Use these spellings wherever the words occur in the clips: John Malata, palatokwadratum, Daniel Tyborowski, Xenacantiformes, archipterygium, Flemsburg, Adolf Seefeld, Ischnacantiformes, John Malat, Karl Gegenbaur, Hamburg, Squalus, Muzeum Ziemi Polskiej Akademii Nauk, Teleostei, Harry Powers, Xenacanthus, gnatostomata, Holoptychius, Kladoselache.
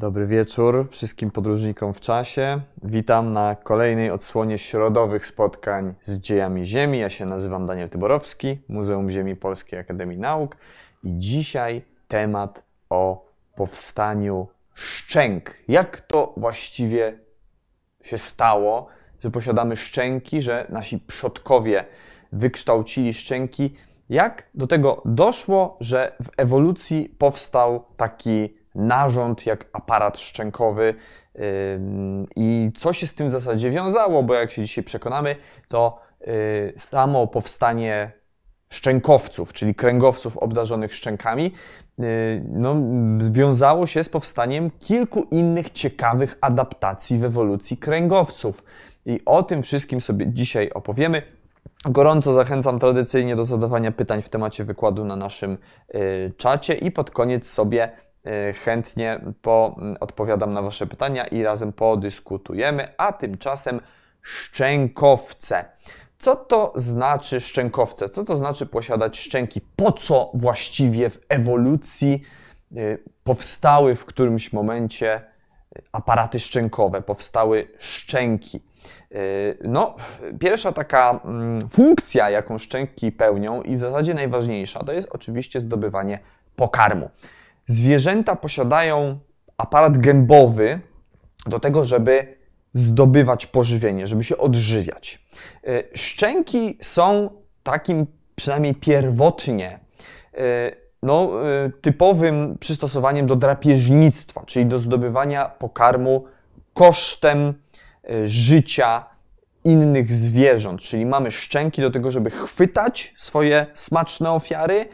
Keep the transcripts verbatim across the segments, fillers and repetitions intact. Dobry wieczór wszystkim podróżnikom w czasie. Witam na kolejnej odsłonie środowych spotkań z dziejami Ziemi. Ja się nazywam Daniel Tyborowski, Muzeum Ziemi Polskiej Akademii Nauk. I dzisiaj temat o powstaniu szczęk. Jak to właściwie się stało, że posiadamy szczęki, że nasi przodkowie wykształcili szczęki? Jak do tego doszło, że w ewolucji powstał taki narząd jak aparat szczękowy yy, i co się z tym w zasadzie wiązało, bo jak się dzisiaj przekonamy, to yy, samo powstanie szczękowców, czyli kręgowców obdarzonych szczękami, yy, no, wiązało się z powstaniem kilku innych ciekawych adaptacji w ewolucji kręgowców. I o tym wszystkim sobie dzisiaj opowiemy. Gorąco zachęcam tradycyjnie do zadawania pytań w temacie wykładu na naszym yy, czacie i pod koniec sobie chętnie odpowiadam na Wasze pytania i razem podyskutujemy, a tymczasem szczękowce. Co to znaczy szczękowce? Co to znaczy posiadać szczęki? Po co właściwie w ewolucji powstały w którymś momencie aparaty szczękowe, powstały szczęki? No, pierwsza taka funkcja, jaką szczęki pełnią i w zasadzie najważniejsza, to jest oczywiście zdobywanie pokarmu. Zwierzęta posiadają aparat gębowy do tego, żeby zdobywać pożywienie, żeby się odżywiać. Szczęki są takim, przynajmniej pierwotnie, no, typowym przystosowaniem do drapieżnictwa, czyli do zdobywania pokarmu kosztem życia innych zwierząt. Czyli mamy szczęki do tego, żeby chwytać swoje smaczne ofiary,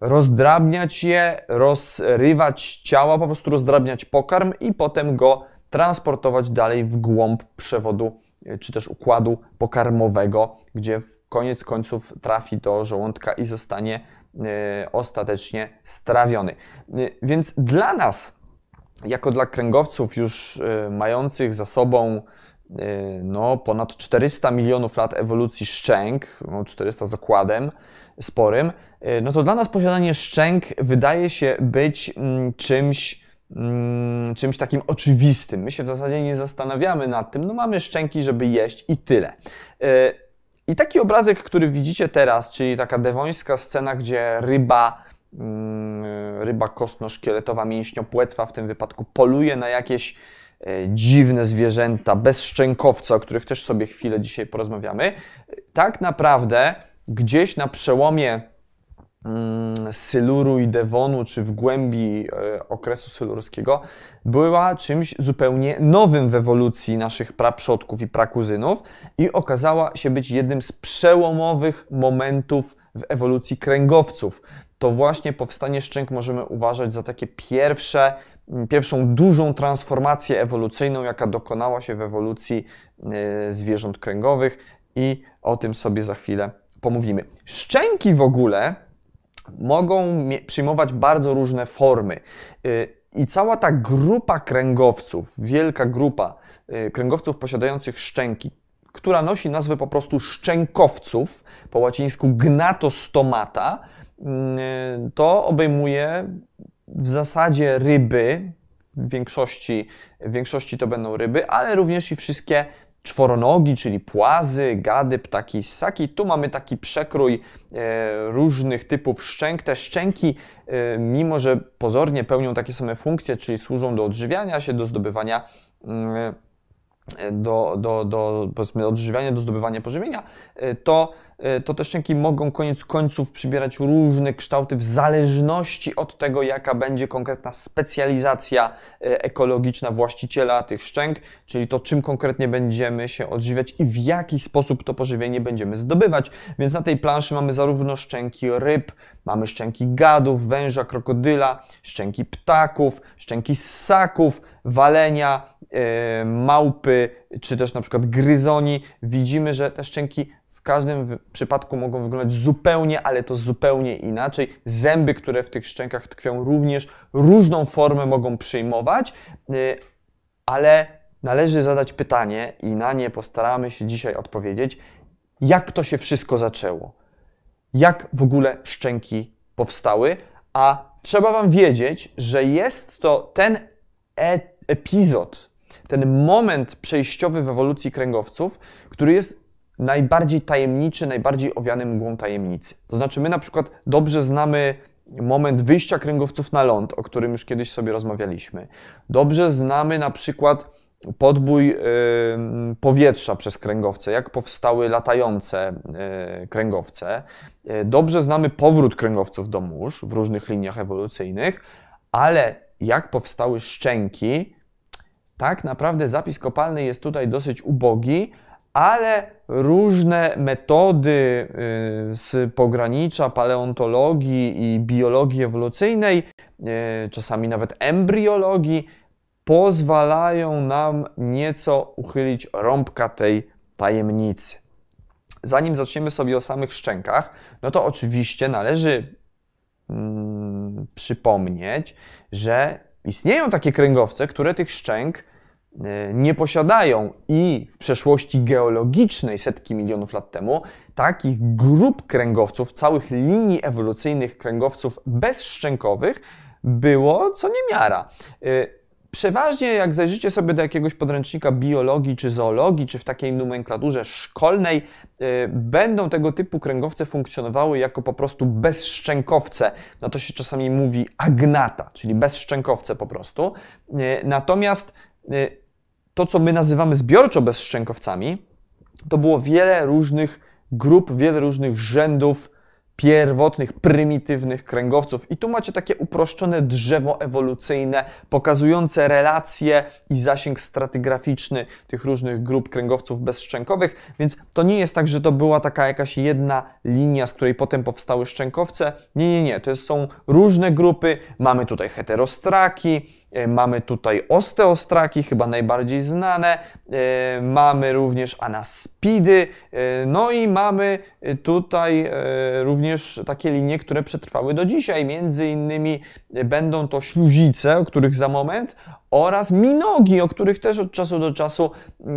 rozdrabniać je, rozrywać ciała, po prostu rozdrabniać pokarm i potem go transportować dalej w głąb przewodu czy też układu pokarmowego, gdzie w koniec końców trafi do żołądka i zostanie y, ostatecznie strawiony. Y, więc dla nas, jako dla kręgowców już y, mających za sobą y, no, ponad czterysta milionów lat ewolucji szczęk, no, czterysta z okładem sporym, no to dla nas posiadanie szczęk wydaje się być czymś, czymś takim oczywistym. My się w zasadzie nie zastanawiamy nad tym, no mamy szczęki, żeby jeść i tyle. I taki obrazek, który widzicie teraz, czyli taka dewońska scena, gdzie ryba, ryba kostno-szkieletowa, mięśniopłetwa w tym wypadku poluje na jakieś dziwne zwierzęta bez szczękowca, o których też sobie chwilę dzisiaj porozmawiamy. Tak naprawdę gdzieś na przełomie Syluru i Devonu, czy w głębi okresu sylurskiego, była czymś zupełnie nowym w ewolucji naszych praprzodków i prakuzynów i okazała się być jednym z przełomowych momentów w ewolucji kręgowców. To właśnie powstanie szczęk możemy uważać za takie pierwsze, pierwszą dużą transformację ewolucyjną, jaka dokonała się w ewolucji zwierząt kręgowych i o tym sobie za chwilę pomówimy. Szczęki w ogóle mogą przyjmować bardzo różne formy i cała ta grupa kręgowców, wielka grupa kręgowców posiadających szczęki, która nosi nazwę po prostu szczękowców, po łacińsku gnatostomata, to obejmuje w zasadzie ryby, w większości, w większości to będą ryby, ale również i wszystkie czworonogi, czyli płazy, gady, ptaki, ssaki. Tu mamy taki przekrój różnych typów szczęk. Te szczęki, mimo że pozornie pełnią takie same funkcje, czyli służą do odżywiania się, do zdobywania, do, do, do, powiedzmy, odżywiania, do zdobywania pożywienia, to, to te szczęki mogą koniec końców przybierać różne kształty w zależności od tego, jaka będzie konkretna specjalizacja ekologiczna właściciela tych szczęk, czyli to, czym konkretnie będziemy się odżywiać i w jaki sposób to pożywienie będziemy zdobywać. Więc na tej planszy mamy zarówno szczęki ryb, mamy szczęki gadów, węża, krokodyla, szczęki ptaków, szczęki ssaków, walenia, yy, małpy, czy też na przykład gryzoni. Widzimy, że te szczęki w każdym przypadku mogą wyglądać zupełnie, ale to zupełnie inaczej. Zęby, które w tych szczękach tkwią, również różną formę mogą przyjmować, yy, ale należy zadać pytanie i na nie postaramy się dzisiaj odpowiedzieć, jak to się wszystko zaczęło. Jak w ogóle szczęki powstały, a trzeba Wam wiedzieć, że jest to ten epizod, ten moment przejściowy w ewolucji kręgowców, który jest najbardziej tajemniczy, najbardziej owiany mgłą tajemnicy. To znaczy my na przykład dobrze znamy moment wyjścia kręgowców na ląd, o którym już kiedyś sobie rozmawialiśmy. Dobrze znamy na przykład podbój yy, powietrza przez kręgowce, jak powstały latające yy, kręgowce. Yy, dobrze znamy powrót kręgowców do mórz w różnych liniach ewolucyjnych, ale jak powstały szczęki, tak naprawdę zapis kopalny jest tutaj dosyć ubogi, ale różne metody z pogranicza paleontologii i biologii ewolucyjnej, czasami nawet embriologii, pozwalają nam nieco uchylić rąbka tej tajemnicy. Zanim zaczniemy sobie o samych szczękach, no to oczywiście należy mm, przypomnieć, że istnieją takie kręgowce, które tych szczęk nie posiadają i w przeszłości geologicznej setki milionów lat temu takich grup kręgowców, całych linii ewolucyjnych kręgowców bezszczękowych było co niemiara. Przeważnie jak zajrzycie sobie do jakiegoś podręcznika biologii czy zoologii, czy w takiej nomenklaturze szkolnej, yy, będą tego typu kręgowce funkcjonowały jako po prostu bezszczękowce. Na to się czasami mówi agnata, czyli bezszczękowce po prostu. Yy, natomiast yy, to, co my nazywamy zbiorczo bezszczękowcami, to było wiele różnych grup, wiele różnych rzędów pierwotnych, prymitywnych kręgowców. I tu macie takie uproszczone drzewo ewolucyjne, pokazujące relacje i zasięg stratygraficzny tych różnych grup kręgowców bezszczękowych, więc to nie jest tak, że to była taka jakaś jedna linia, z której potem powstały szczękowce. Nie, nie, nie. To są różne grupy. Mamy tutaj heterostraki, mamy tutaj osteostraki, chyba najbardziej znane, mamy również anaspidy, no i mamy tutaj również takie linie, które przetrwały do dzisiaj. Między innymi będą to śluzice, o których za moment, oraz minogi, o których też od czasu do czasu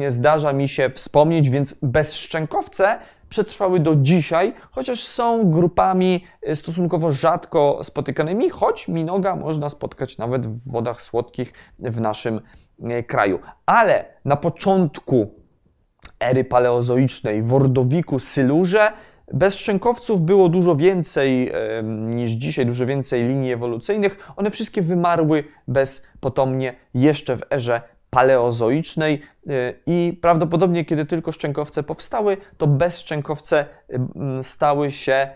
zdarza mi się wspomnieć, więc bezszczękowce przetrwały do dzisiaj, chociaż są grupami stosunkowo rzadko spotykanymi, choć minoga można spotkać nawet w wodach słodkich w naszym kraju. Ale na początku ery paleozoicznej, w Ordowiku, Sylurze, bezszczękowców było dużo więcej e, niż dzisiaj, dużo więcej linii ewolucyjnych. One wszystkie wymarły bezpotomnie jeszcze w erze paleozoicznej i prawdopodobnie, kiedy tylko szczękowce powstały, to bezszczękowce stały się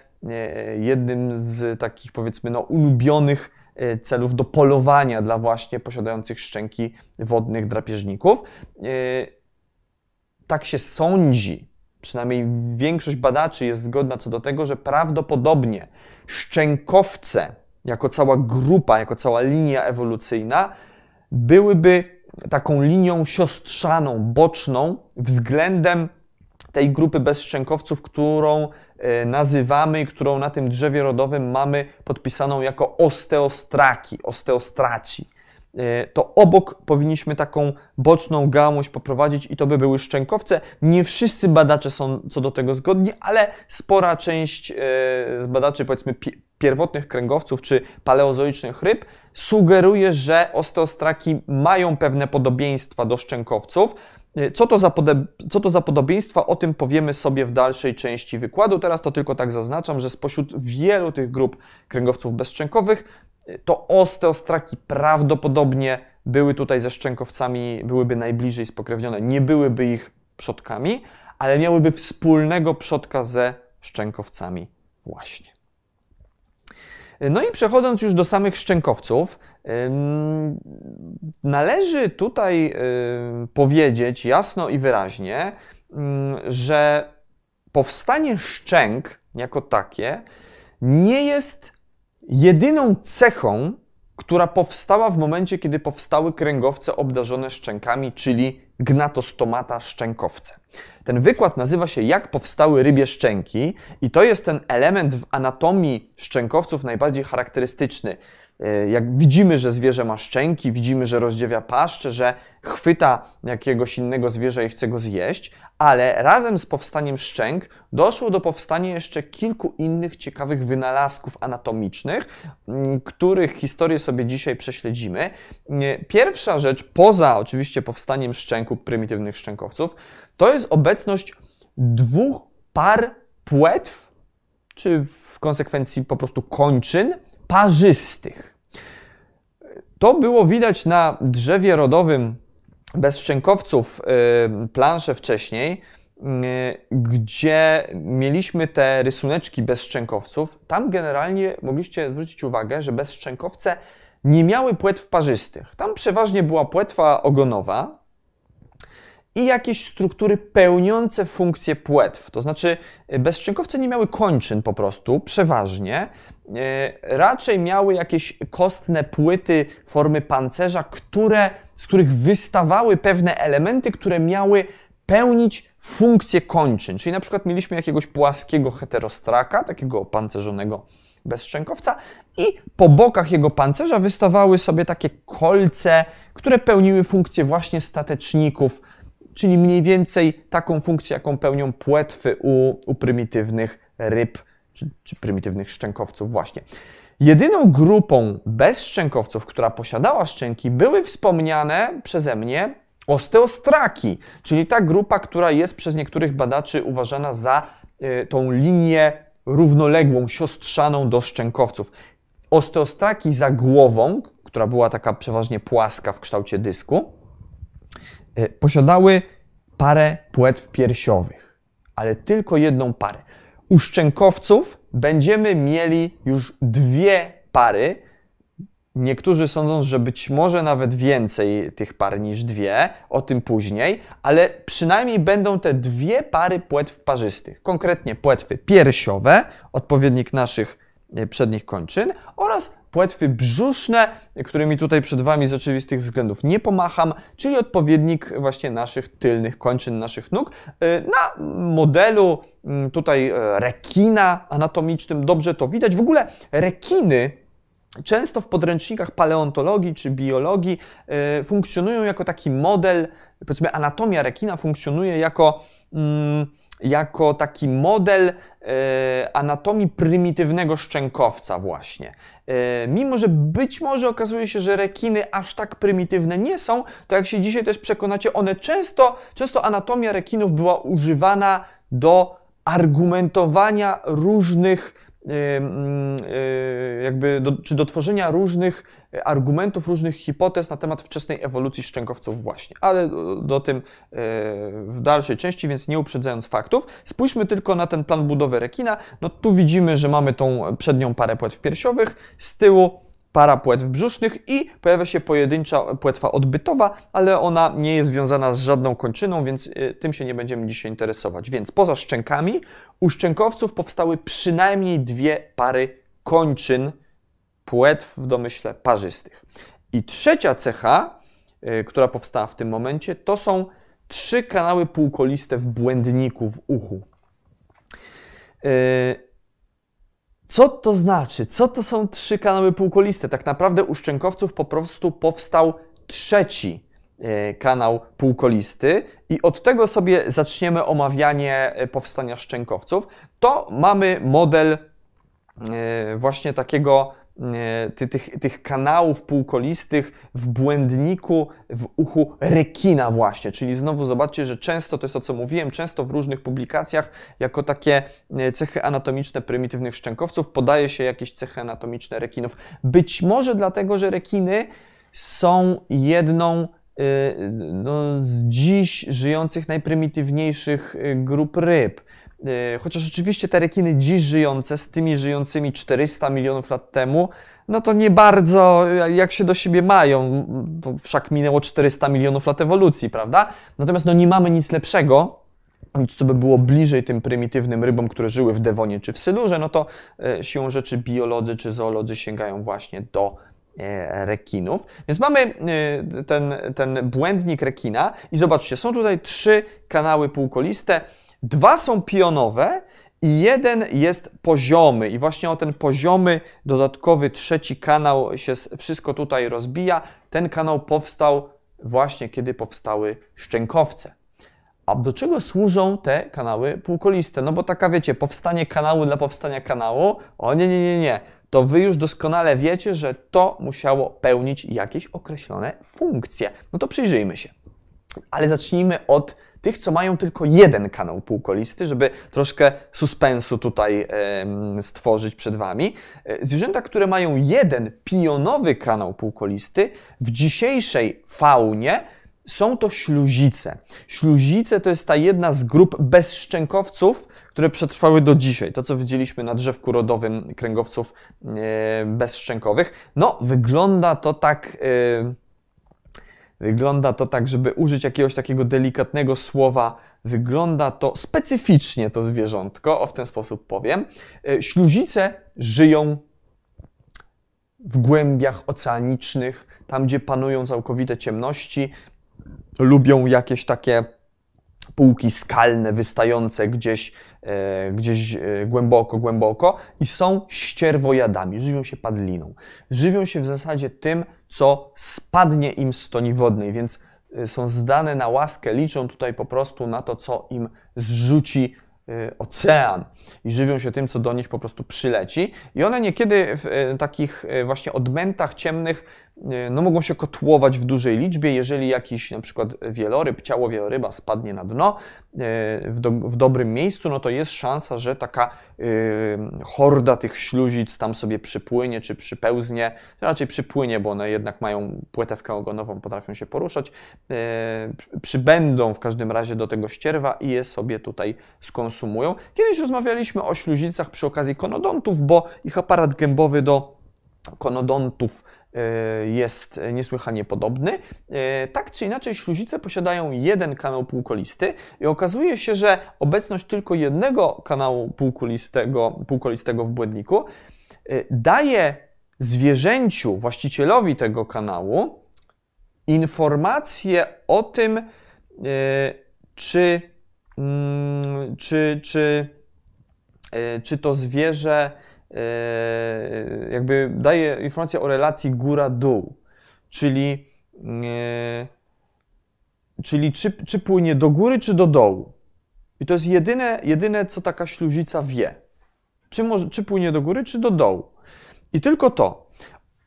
jednym z takich, powiedzmy, no, ulubionych celów do polowania dla właśnie posiadających szczęki wodnych drapieżników. Tak się sądzi, przynajmniej większość badaczy jest zgodna co do tego, że prawdopodobnie szczękowce jako cała grupa, jako cała linia ewolucyjna byłyby taką linią siostrzaną, boczną względem tej grupy bezszczękowców, którą nazywamy, którą na tym drzewie rodowym mamy podpisaną jako osteostraki, osteostraci. To obok powinniśmy taką boczną gałąź poprowadzić i to by były szczękowce. Nie wszyscy badacze są co do tego zgodni, ale spora część z badaczy, powiedzmy, pierwotnych kręgowców czy paleozoicznych ryb sugeruje, że osteostraki mają pewne podobieństwa do szczękowców. Co to, za co to za podobieństwa, o tym powiemy sobie w dalszej części wykładu. Teraz to tylko tak zaznaczam, że spośród wielu tych grup kręgowców bezszczękowych to osteostraki prawdopodobnie były tutaj ze szczękowcami, byłyby najbliżej spokrewnione, nie byłyby ich przodkami, ale miałyby wspólnego przodka ze szczękowcami właśnie. No i przechodząc już do samych szczękowców, należy tutaj powiedzieć jasno i wyraźnie, że powstanie szczęk jako takie nie jest jedyną cechą, która powstała w momencie, kiedy powstały kręgowce obdarzone szczękami, czyli gnatostomata szczękowce. Ten wykład nazywa się "Jak powstały rybie szczęki" i to jest ten element w anatomii szczękowców najbardziej charakterystyczny. Jak widzimy, że zwierzę ma szczęki, widzimy, że rozdziawia paszczę, że chwyta jakiegoś innego zwierza i chce go zjeść, ale razem z powstaniem szczęk doszło do powstania jeszcze kilku innych ciekawych wynalazków anatomicznych, których historię sobie dzisiaj prześledzimy. Pierwsza rzecz, poza oczywiście powstaniem szczęku, prymitywnych szczękowców, to jest obecność dwóch par płetw, czy w konsekwencji po prostu kończyn, parzystych. To było widać na drzewie rodowym bezszczękowców plansze wcześniej, gdzie mieliśmy te rysuneczki bezszczękowców. Tam generalnie mogliście zwrócić uwagę, że bezszczękowce nie miały płetw parzystych. Tam przeważnie była płetwa ogonowa i jakieś struktury pełniące funkcję płetw. To znaczy bezszczękowce nie miały kończyn po prostu, przeważnie. Raczej miały jakieś kostne płyty formy pancerza, które, z których wystawały pewne elementy, które miały pełnić funkcję kończyn. Czyli na przykład mieliśmy jakiegoś płaskiego heterostraka, takiego opancerzonego bezszczękowca i po bokach jego pancerza wystawały sobie takie kolce, które pełniły funkcję właśnie stateczników, czyli mniej więcej taką funkcję, jaką pełnią płetwy u, u prymitywnych ryb, czy, czy prymitywnych szczękowców właśnie. Jedyną grupą bezszczękowców, która posiadała szczęki, były wspomniane przeze mnie osteostraki, czyli ta grupa, która jest przez niektórych badaczy uważana za y, tą linię równoległą, siostrzaną do szczękowców. Osteostraki za głową, która była taka przeważnie płaska w kształcie dysku, y, posiadały parę płetw piersiowych, ale tylko jedną parę. U szczękowców będziemy mieli już dwie pary. Niektórzy sądzą, że być może nawet więcej tych par niż dwie, o tym później, ale przynajmniej będą te dwie pary płetw parzystych. Konkretnie płetwy piersiowe, odpowiednik naszych przednich kończyn, oraz płetwy brzuszne, którymi tutaj przed Wami z oczywistych względów nie pomacham, czyli odpowiednik właśnie naszych tylnych kończyn, naszych nóg. Na modelu tutaj rekina anatomicznym dobrze to widać. W ogóle rekiny często w podręcznikach paleontologii czy biologii funkcjonują jako taki model, powiedzmy anatomia rekina funkcjonuje jako... Mm, jako taki model e, anatomii prymitywnego szczękowca właśnie. E, mimo, że być może okazuje się, że rekiny aż tak prymitywne nie są, to jak się dzisiaj też przekonacie, one często, często anatomia rekinów była używana do argumentowania różnych, e, e, jakby do, czy do tworzenia różnych argumentów, różnych hipotez na temat wczesnej ewolucji szczękowców właśnie, ale do, do tym w dalszej części, więc nie uprzedzając faktów. Spójrzmy tylko na ten plan budowy rekina. No tu widzimy, że mamy tą przednią parę płetw piersiowych, z tyłu para płetw brzusznych i pojawia się pojedyncza płetwa odbytowa, ale ona nie jest związana z żadną kończyną, więc tym się nie będziemy dzisiaj interesować. Więc poza szczękami u szczękowców powstały przynajmniej dwie pary kończyn, płetw w domyśle parzystych. I trzecia cecha, yy, która powstała w tym momencie, to są trzy kanały półkoliste w błędniku, w uchu. Yy, co to znaczy? Co to są trzy kanały półkoliste? Tak naprawdę u szczękowców po prostu powstał trzeci yy, kanał półkolisty i od tego sobie zaczniemy omawianie powstania szczękowców. To mamy model yy, właśnie takiego Ty, tych, tych kanałów półkolistych w błędniku, w uchu rekina właśnie, czyli znowu zobaczcie, że często, to jest to co mówiłem, często w różnych publikacjach jako takie cechy anatomiczne prymitywnych szczękowców podaje się jakieś cechy anatomiczne rekinów. Być może dlatego, że rekiny są jedną yy, no, z dziś żyjących najprymitywniejszych grup ryb. Chociaż oczywiście te rekiny dziś żyjące z tymi żyjącymi czterysta milionów lat temu, no to nie bardzo jak się do siebie mają, to wszak minęło czterysta milionów lat ewolucji, prawda? Natomiast no nie mamy nic lepszego, nic co by było bliżej tym prymitywnym rybom, które żyły w Dewonie czy w Sylurze, no to siłą rzeczy biolodzy czy zoolodzy sięgają właśnie do rekinów. Więc mamy ten, ten błędnik rekina i zobaczcie, są tutaj trzy kanały półkoliste. Dwa są pionowe I jeden jest poziomy i właśnie o ten poziomy dodatkowy trzeci kanał się wszystko tutaj rozbija. Ten kanał powstał właśnie kiedy powstały szczękowce. A do czego służą te kanały półkoliste? No bo taka wiecie, powstanie kanału dla powstania kanału, o nie, nie, nie, nie. To wy już doskonale wiecie, że to musiało pełnić jakieś określone funkcje. No to przyjrzyjmy się. Ale zacznijmy od tych, co mają tylko jeden kanał półkolisty, żeby troszkę suspensu tutaj e, stworzyć przed Wami. Zwierzęta, które mają jeden pionowy kanał półkolisty, w dzisiejszej faunie są to śluzice. Śluzice to jest ta jedna z grup bezszczękowców, które przetrwały do dzisiaj. To, co widzieliśmy na drzewku rodowym kręgowców e, bezszczękowych. No, wygląda to tak... E, Wygląda to tak, żeby użyć jakiegoś takiego delikatnego słowa, wygląda to specyficznie to zwierzątko, o w ten sposób powiem. Śluzice żyją w głębiach oceanicznych, tam gdzie panują całkowite ciemności, lubią jakieś takie półki skalne wystające gdzieś, e, gdzieś e, głęboko, głęboko i są ścierwojadami, żywią się padliną. Żywią się w zasadzie tym, co spadnie im z toni wodnej, więc e, są zdane na łaskę, liczą tutaj po prostu na to, co im zrzuci e, ocean i żywią się tym, co do nich po prostu przyleci. I one niekiedy w e, takich e, właśnie odmętach ciemnych no mogą się kotłować w dużej liczbie, jeżeli jakiś na przykład wieloryb, ciało wieloryba spadnie na dno w, do, w dobrym miejscu, no to jest szansa, że taka yy, horda tych śluzic tam sobie przypłynie czy przypełznie, raczej przypłynie, bo one jednak mają płetewkę ogonową, potrafią się poruszać, yy, przybędą w każdym razie do tego ścierwa i je sobie tutaj skonsumują. Kiedyś rozmawialiśmy o śluzicach przy okazji konodontów, bo ich aparat gębowy do konodontów jest niesłychanie podobny. Tak czy inaczej śluzice posiadają jeden kanał półkolisty i okazuje się, że obecność tylko jednego kanału półkolistego, półkolistego w błędniku daje zwierzęciu, właścicielowi tego kanału informację o tym, czy, czy, czy, czy to zwierzę jakby daje informację o relacji góra-dół, czyli, czyli czy, czy płynie do góry, czy do dołu. I to jest jedyne, jedyne co taka śluzica wie. Czy, może, czy płynie do góry, czy do dołu. I tylko to.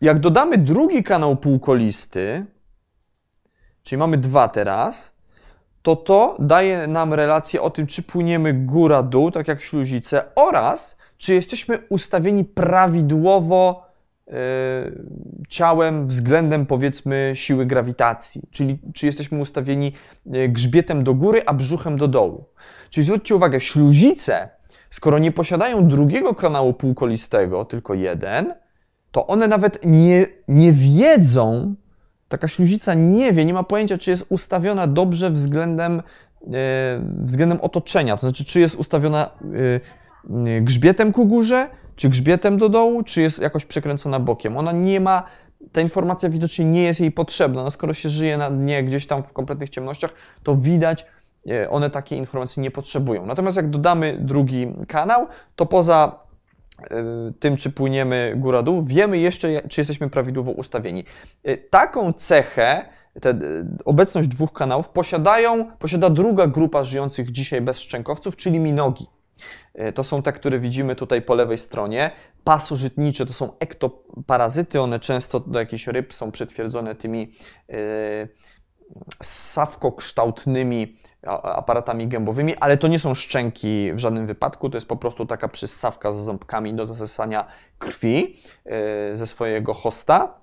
Jak dodamy drugi kanał półkolisty, czyli mamy dwa teraz, to to daje nam relację o tym, czy płyniemy góra-dół, tak jak śluzice, oraz czy jesteśmy ustawieni prawidłowo yy, ciałem względem, powiedzmy, siły grawitacji. Czyli czy jesteśmy ustawieni grzbietem do góry, a brzuchem do dołu. Czyli zwróćcie uwagę, śluzice, skoro nie posiadają drugiego kanału półkolistego, tylko jeden, to one nawet nie, nie wiedzą, taka śluzica nie wie, nie ma pojęcia, czy jest ustawiona dobrze względem, yy, względem otoczenia. To znaczy, czy jest ustawiona... Yy, grzbietem ku górze, czy grzbietem do dołu, czy jest jakoś przekręcona bokiem. Ona nie ma, ta informacja widocznie nie jest jej potrzebna. No skoro się żyje na dnie gdzieś tam w kompletnych ciemnościach, to widać, one takiej informacji nie potrzebują. Natomiast jak dodamy drugi kanał, to poza tym, czy płyniemy góra-dół, wiemy jeszcze, czy jesteśmy prawidłowo ustawieni. Taką cechę, Te, obecność dwóch kanałów posiadają, posiada druga grupa żyjących dzisiaj bezszczękowców, czyli minogi. To są te, które widzimy tutaj po lewej stronie. Pasożytnicze to są ektoparazyty, one często do jakichś ryb są przytwierdzone tymi yy, ssawkokształtnymi aparatami gębowymi, ale to nie są szczęki w żadnym wypadku, to jest po prostu taka przyssawka z ząbkami do zasysania krwi yy, ze swojego hosta,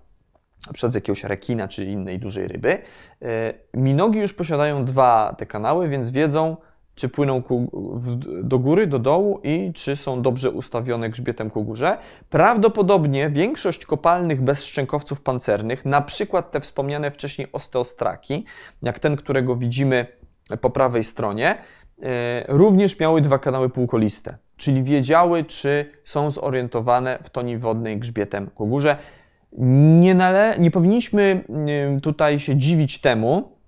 na przykład z jakiegoś rekina czy innej dużej ryby. Yy, minogi już posiadają dwa te kanały, więc wiedzą, czy płyną ku, w, do góry, do dołu i czy są dobrze ustawione grzbietem ku górze. Prawdopodobnie większość kopalnych bezszczękowców pancernych, na przykład te wspomniane wcześniej osteostraki, jak ten, którego widzimy po prawej stronie, yy, również miały dwa kanały półkoliste, czyli wiedziały, czy są zorientowane w toni wodnej grzbietem ku górze. Nie, nale, nie powinniśmy yy, tutaj się dziwić temu,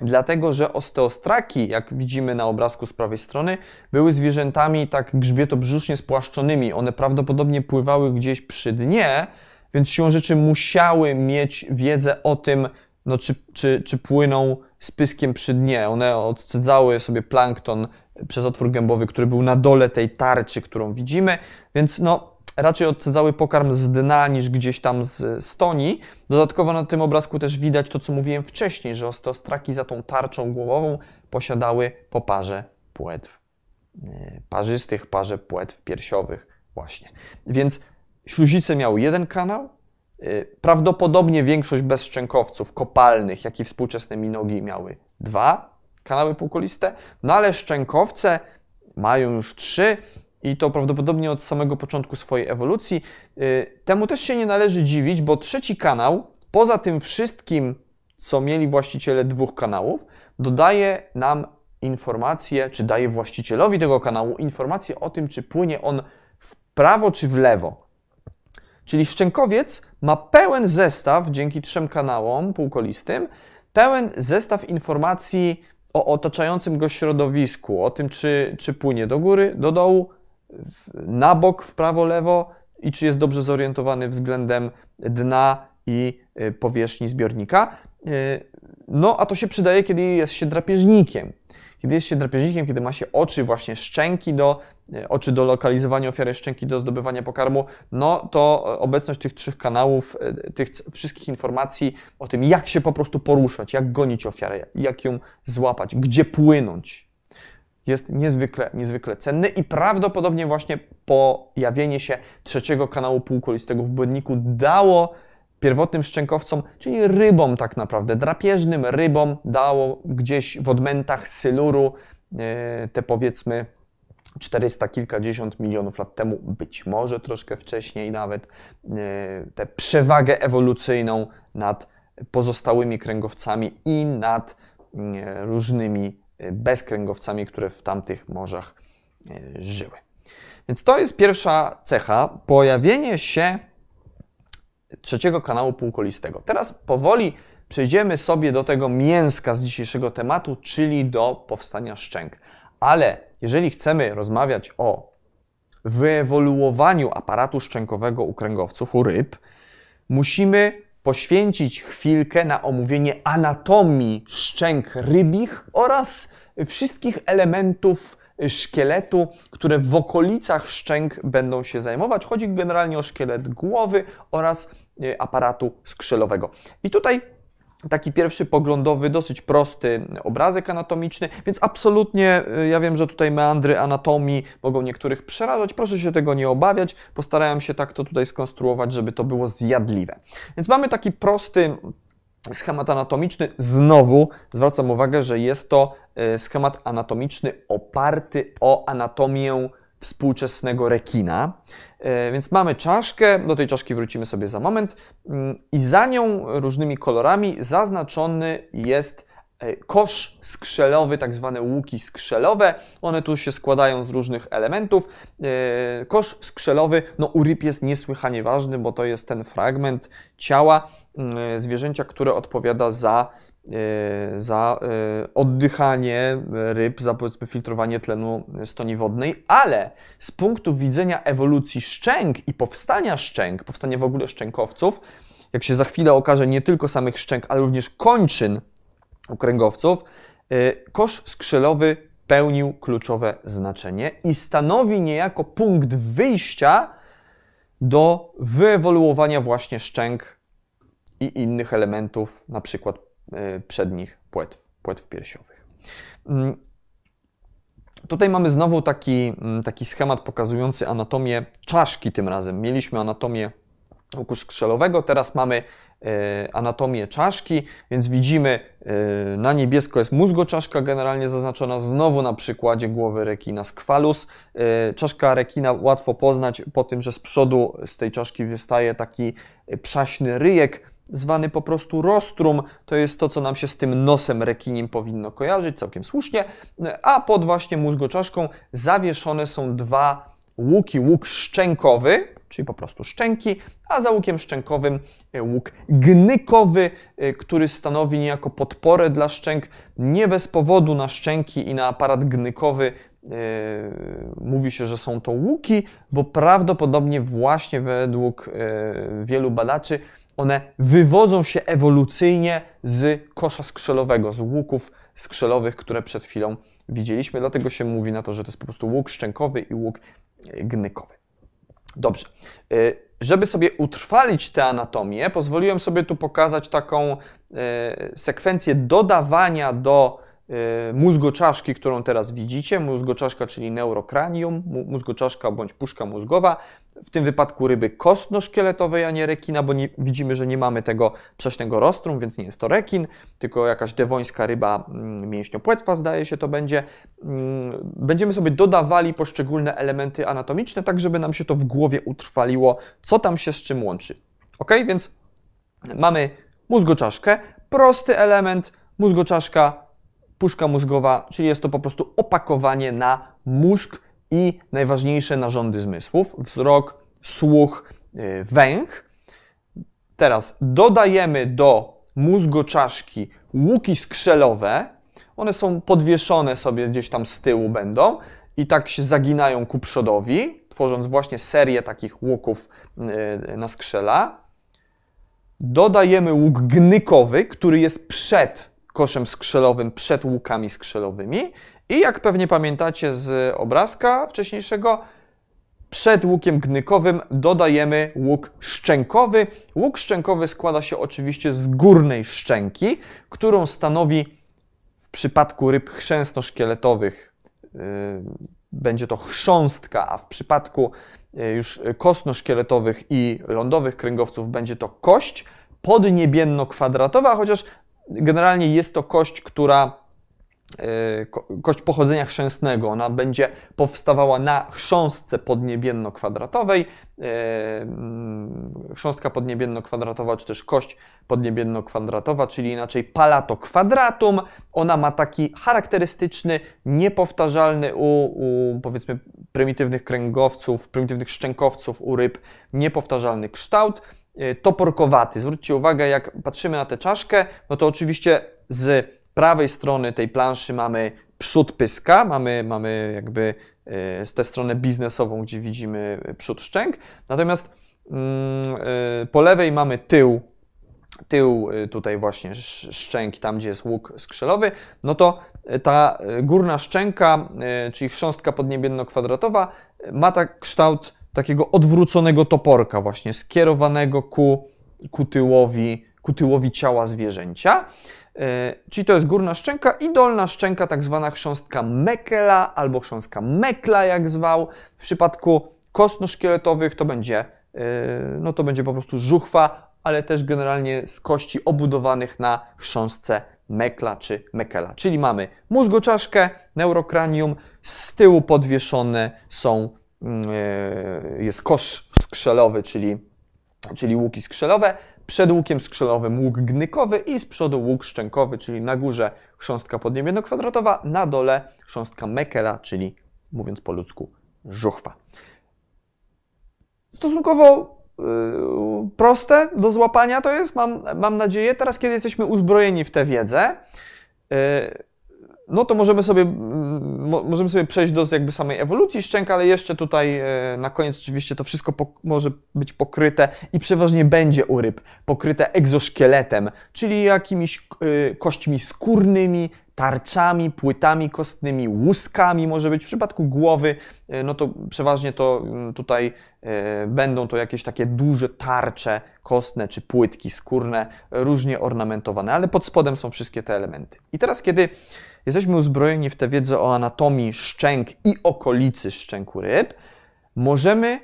dlatego że osteostraki, jak widzimy na obrazku z prawej strony, były zwierzętami tak grzbietobrzusznie spłaszczonymi. One prawdopodobnie pływały gdzieś przy dnie, więc siłą rzeczy musiały mieć wiedzę o tym, no, czy, czy, czy płyną z pyskiem przy dnie. One odcedzały sobie plankton przez otwór gębowy, który był na dole tej tarczy, którą widzimy, więc no, raczej odcedzały pokarm z dna niż gdzieś tam z stoni. Dodatkowo na tym obrazku też widać to, co mówiłem wcześniej, że osteostraki za tą tarczą głowową posiadały po parze płetw parzystych, parze płetw piersiowych właśnie. Więc śluzice miały jeden kanał, prawdopodobnie większość bezszczękowców kopalnych, jak i współczesne minogi, miały dwa kanały półkoliste, no ale szczękowce mają już trzy i to prawdopodobnie od samego początku swojej ewolucji. Temu też się nie należy dziwić, bo trzeci kanał, poza tym wszystkim, co mieli właściciele dwóch kanałów, dodaje nam informację, czy daje właścicielowi tego kanału informację o tym, czy płynie on w prawo czy w lewo. Czyli szczękowiec ma pełen zestaw, dzięki trzem kanałom półkolistym, pełen zestaw informacji o otaczającym go środowisku, o tym, czy, czy płynie do góry, do dołu, na bok, w prawo, lewo i czy jest dobrze zorientowany względem dna i powierzchni zbiornika. No, a to się przydaje, kiedy jest się drapieżnikiem. Kiedy jest się drapieżnikiem, kiedy ma się oczy, właśnie szczęki do, oczy do lokalizowania ofiary, szczęki do zdobywania pokarmu, no to obecność tych trzech kanałów, tych wszystkich informacji o tym, jak się po prostu poruszać, jak gonić ofiarę, jak ją złapać, gdzie płynąć, jest niezwykle, niezwykle cenny i prawdopodobnie właśnie pojawienie się trzeciego kanału półkolistego w błędniku dało pierwotnym szczękowcom, czyli rybom tak naprawdę, drapieżnym rybom dało gdzieś w odmętach Syluru te powiedzmy czterysta kilkadziesiąt milionów lat temu, być może troszkę wcześniej nawet, tę przewagę ewolucyjną nad pozostałymi kręgowcami i nad różnymi bezkręgowcami, które w tamtych morzach żyły. Więc to jest pierwsza cecha, pojawienie się trzeciego kanału półkolistego. Teraz powoli przejdziemy sobie do tego mięska z dzisiejszego tematu, czyli do powstania szczęk. Ale jeżeli chcemy rozmawiać o wyewoluowaniu aparatu szczękowego u kręgowców, u ryb, musimy poświęcić chwilkę na omówienie anatomii szczęk rybich oraz wszystkich elementów szkieletu, które w okolicach szczęk będą się zajmować. Chodzi generalnie o szkielet głowy oraz aparatu skrzelowego. I tutaj taki pierwszy poglądowy, dosyć prosty obrazek anatomiczny, więc absolutnie ja wiem, że tutaj meandry anatomii mogą niektórych przerażać. Proszę się tego nie obawiać. Postarałem się tak to tutaj skonstruować, żeby to było zjadliwe. Więc mamy taki prosty schemat anatomiczny. Znowu zwracam uwagę, że jest to schemat anatomiczny oparty o anatomię współczesnego rekina. Więc mamy czaszkę, do tej czaszki wrócimy sobie za moment i za nią różnymi kolorami zaznaczony jest kosz skrzelowy, tak zwane łuki skrzelowe. One tu się składają z różnych elementów. Kosz skrzelowy, no u ryb jest niesłychanie ważny, bo to jest ten fragment ciała zwierzęcia, które odpowiada za, za oddychanie ryb, za powiedzmy filtrowanie tlenu stoni wodnej, ale z punktu widzenia ewolucji szczęk i powstania szczęk, powstania w ogóle szczękowców, jak się za chwilę okaże, nie tylko samych szczęk, ale również kończyn u kręgowców, kosz skrzelowy pełnił kluczowe znaczenie i stanowi niejako punkt wyjścia do wyewoluowania właśnie szczęk i innych elementów, na przykład przednich płetw, płetw piersiowych. Tutaj mamy znowu taki, taki schemat pokazujący anatomię czaszki tym razem. Mieliśmy anatomię łuku skrzelowego, teraz mamy anatomię czaszki, więc widzimy na niebiesko jest mózgoczaszka generalnie zaznaczona znowu na przykładzie głowy rekina Squalus. Czaszka rekina łatwo poznać po tym, że z przodu z tej czaszki wystaje taki przaśny ryjek, zwany po prostu rostrum, to jest to, co nam się z tym nosem rekinim powinno kojarzyć, całkiem słusznie, a pod właśnie mózgoczaszką zawieszone są dwa łuki, łuk szczękowy czyli po prostu szczęki, a za łukiem szczękowym łuk gnykowy, który stanowi niejako podporę dla szczęk. Nie bez powodu na szczęki i na aparat gnykowy yy, mówi się, że są to łuki, bo prawdopodobnie właśnie według yy, wielu badaczy one wywodzą się ewolucyjnie z kosza skrzelowego, z łuków skrzelowych, które przed chwilą widzieliśmy. Dlatego się mówi na to, że to jest po prostu łuk szczękowy i łuk gnykowy. Dobrze. Żeby sobie utrwalić tę anatomię, pozwoliłem sobie tu pokazać taką sekwencję dodawania do mózgoczaszki, którą teraz widzicie. Mózgoczaszka, czyli neurokranium, mózgoczaszka bądź puszka mózgowa. W tym wypadku ryby kostno-szkieletowej, a nie rekina, bo nie, widzimy, że nie mamy tego prześnego rostrum, więc nie jest to rekin, tylko jakaś dewońska ryba mięśniopłetwa, zdaje się to będzie. Będziemy sobie dodawali poszczególne elementy anatomiczne, tak żeby nam się to w głowie utrwaliło, co tam się z czym łączy. Ok, więc mamy mózgoczaszkę, prosty element, mózgoczaszka, puszka mózgowa, czyli jest to po prostu opakowanie na mózg i najważniejsze narządy zmysłów, wzrok, słuch, węch. Teraz dodajemy do mózgoczaszki łuki skrzelowe. One są podwieszone sobie gdzieś tam z tyłu będą i tak się zaginają ku przodowi, tworząc właśnie serię takich łuków na skrzela. Dodajemy łuk gnykowy, który jest przed koszem skrzelowym, przed łukami skrzelowymi. I jak pewnie pamiętacie z obrazka wcześniejszego, przed łukiem gnykowym dodajemy łuk szczękowy. Łuk szczękowy składa się oczywiście z górnej szczęki, którą stanowi w przypadku ryb chrzęsno-szkieletowych yy, będzie to chrząstka, a w przypadku już kostno-szkieletowych i lądowych kręgowców będzie to kość podniebienno-kwadratowa, chociaż generalnie jest to kość, która kość pochodzenia chrzęsnego. Ona będzie powstawała na chrząstce podniebienno-kwadratowej. Chrząstka podniebienno-kwadratowa, czy też kość podniebienno-kwadratowa, czyli inaczej palato kwadratum. Ona ma taki charakterystyczny, niepowtarzalny u, u powiedzmy prymitywnych kręgowców, prymitywnych szczękowców, u ryb niepowtarzalny kształt. Toporkowaty. Zwróćcie uwagę, jak patrzymy na tę czaszkę, no to oczywiście z prawej strony tej planszy mamy przód pyska, mamy, mamy jakby z tej strony biznesową, gdzie widzimy przód szczęk, natomiast po lewej mamy tył, tył tutaj właśnie szczęki, tam gdzie jest łuk skrzelowy, no to ta górna szczęka, czyli chrząstka podniebienno-kwadratowa ma tak kształt takiego odwróconego toporka właśnie, skierowanego ku, ku, tyłowi, ku tyłowi ciała zwierzęcia. Czyli to jest górna szczęka i dolna szczęka, tak zwana chrząstka Mekela albo chrząstka Mekla, jak zwał. W przypadku kostno-szkieletowych to będzie, no to będzie po prostu żuchwa, ale też generalnie z kości obudowanych na chrząstce Mekla czy Mekela. Czyli mamy mózgoczaszkę, neurokranium, z tyłu podwieszone są, jest kosz skrzelowy, czyli, czyli łuki skrzelowe. Przed łukiem skrzelowym łuk gnykowy i z przodu łuk szczękowy, czyli na górze chrząstka podniebienno-kwadratowa, na dole chrząstka Mekela, czyli mówiąc po ludzku żuchwa. Stosunkowo yy, proste do złapania to jest, mam, mam nadzieję. Teraz, kiedy jesteśmy uzbrojeni w tę wiedzę, yy, no to możemy sobie, możemy sobie przejść do jakby samej ewolucji szczęk, ale jeszcze tutaj na koniec oczywiście to wszystko może być pokryte i przeważnie będzie u ryb pokryte egzoszkieletem, czyli jakimiś kośćmi skórnymi, tarczami, płytami kostnymi, łuskami może być. W przypadku głowy, no to przeważnie to tutaj będą to jakieś takie duże tarcze kostne czy płytki skórne, różnie ornamentowane, ale pod spodem są wszystkie te elementy. I teraz, kiedy jesteśmy uzbrojeni w tę wiedzę o anatomii szczęk i okolicy szczęku ryb, możemy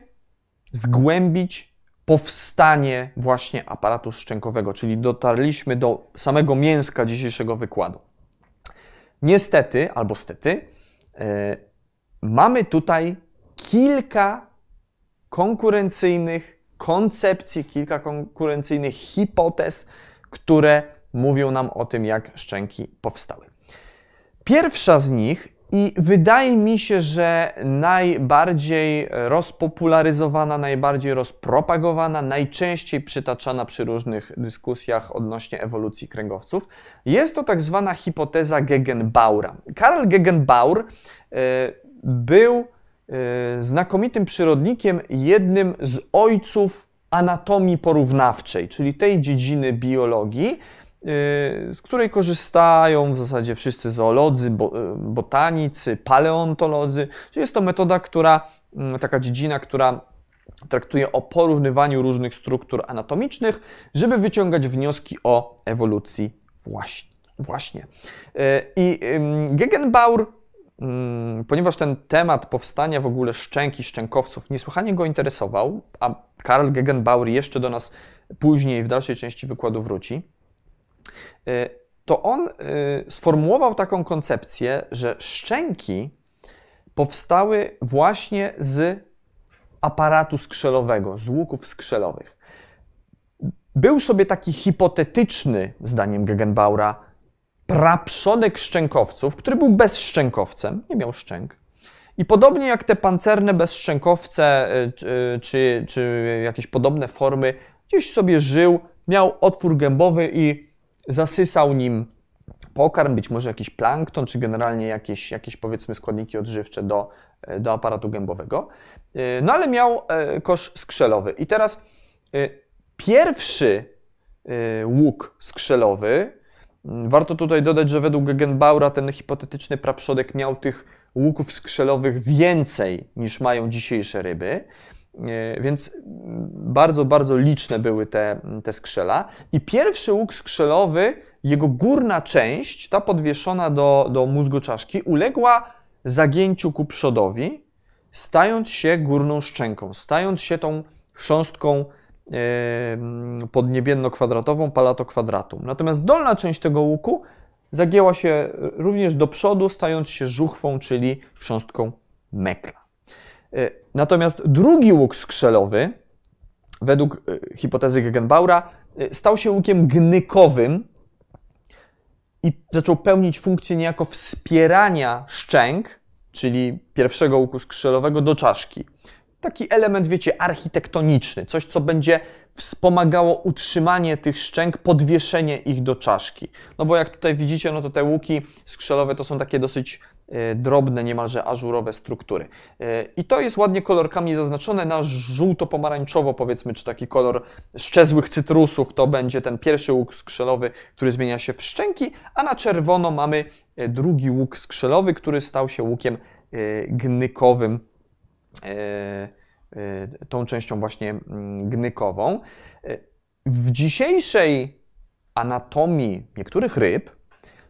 zgłębić powstanie właśnie aparatu szczękowego, czyli dotarliśmy do samego mięska dzisiejszego wykładu. Niestety, albo stety, yy, mamy tutaj kilka konkurencyjnych koncepcji, kilka konkurencyjnych hipotez, które mówią nam o tym, jak szczęki powstały. Pierwsza z nich I wydaje mi się, że najbardziej rozpopularyzowana, najbardziej rozpropagowana, najczęściej przytaczana przy różnych dyskusjach odnośnie ewolucji kręgowców jest to tak zwana hipoteza Gegenbaura. Karl Gegenbaur był znakomitym przyrodnikiem, jednym z ojców anatomii porównawczej, czyli tej dziedziny biologii, z której korzystają w zasadzie wszyscy zoolodzy, botanicy, paleontolodzy. Czyli jest to metoda, która, taka dziedzina, która traktuje o porównywaniu różnych struktur anatomicznych, żeby wyciągać wnioski o ewolucji właśnie. właśnie. I Gegenbaur, ponieważ ten temat powstania w ogóle szczęki, szczękowców niesłychanie go interesował, a Karl Gegenbaur jeszcze do nas później w dalszej części wykładu wróci, to on sformułował taką koncepcję, że szczęki powstały właśnie z aparatu skrzelowego, z łuków skrzelowych. Był sobie taki hipotetyczny, zdaniem Gegenbaura, praprzodek szczękowców, który był bezszczękowcem, nie miał szczęk. I podobnie jak te pancerne bezszczękowce czy, czy jakieś podobne formy, gdzieś sobie żył, miał otwór gębowy i zasysał nim pokarm, być może jakiś plankton, czy generalnie jakieś, jakieś powiedzmy składniki odżywcze do, do aparatu gębowego. No ale miał kosz skrzelowy. I teraz pierwszy łuk skrzelowy, warto tutaj dodać, że według Gegenbaura ten hipotetyczny praprzodek miał tych łuków skrzelowych więcej niż mają dzisiejsze ryby, więc bardzo, bardzo liczne były te, te skrzela. I pierwszy łuk skrzelowy, jego górna część, ta podwieszona do, do mózgoczaszki, uległa zagięciu ku przodowi, stając się górną szczęką, stając się tą chrząstką podniebienno-kwadratową, palatokwadratum. Natomiast dolna część tego łuku zagięła się również do przodu, stając się żuchwą, czyli chrząstką mekla. Natomiast drugi łuk skrzelowy, według hipotezy Gegenbaura, stał się łukiem gnykowym i zaczął pełnić funkcję niejako wspierania szczęk, czyli pierwszego łuku skrzelowego, do czaszki. Taki element, wiecie, architektoniczny, coś, co będzie wspomagało utrzymanie tych szczęk, podwieszenie ich do czaszki. No bo jak tutaj widzicie, no to te łuki skrzelowe to są takie dosyć drobne, niemalże ażurowe struktury. I to jest ładnie kolorkami zaznaczone na żółto-pomarańczowo, powiedzmy, czy taki kolor szczezłych cytrusów, to będzie ten pierwszy łuk skrzelowy, który zmienia się w szczęki, a na czerwono mamy drugi łuk skrzelowy, który stał się łukiem gnykowym, tą częścią właśnie gnykową. W dzisiejszej anatomii niektórych ryb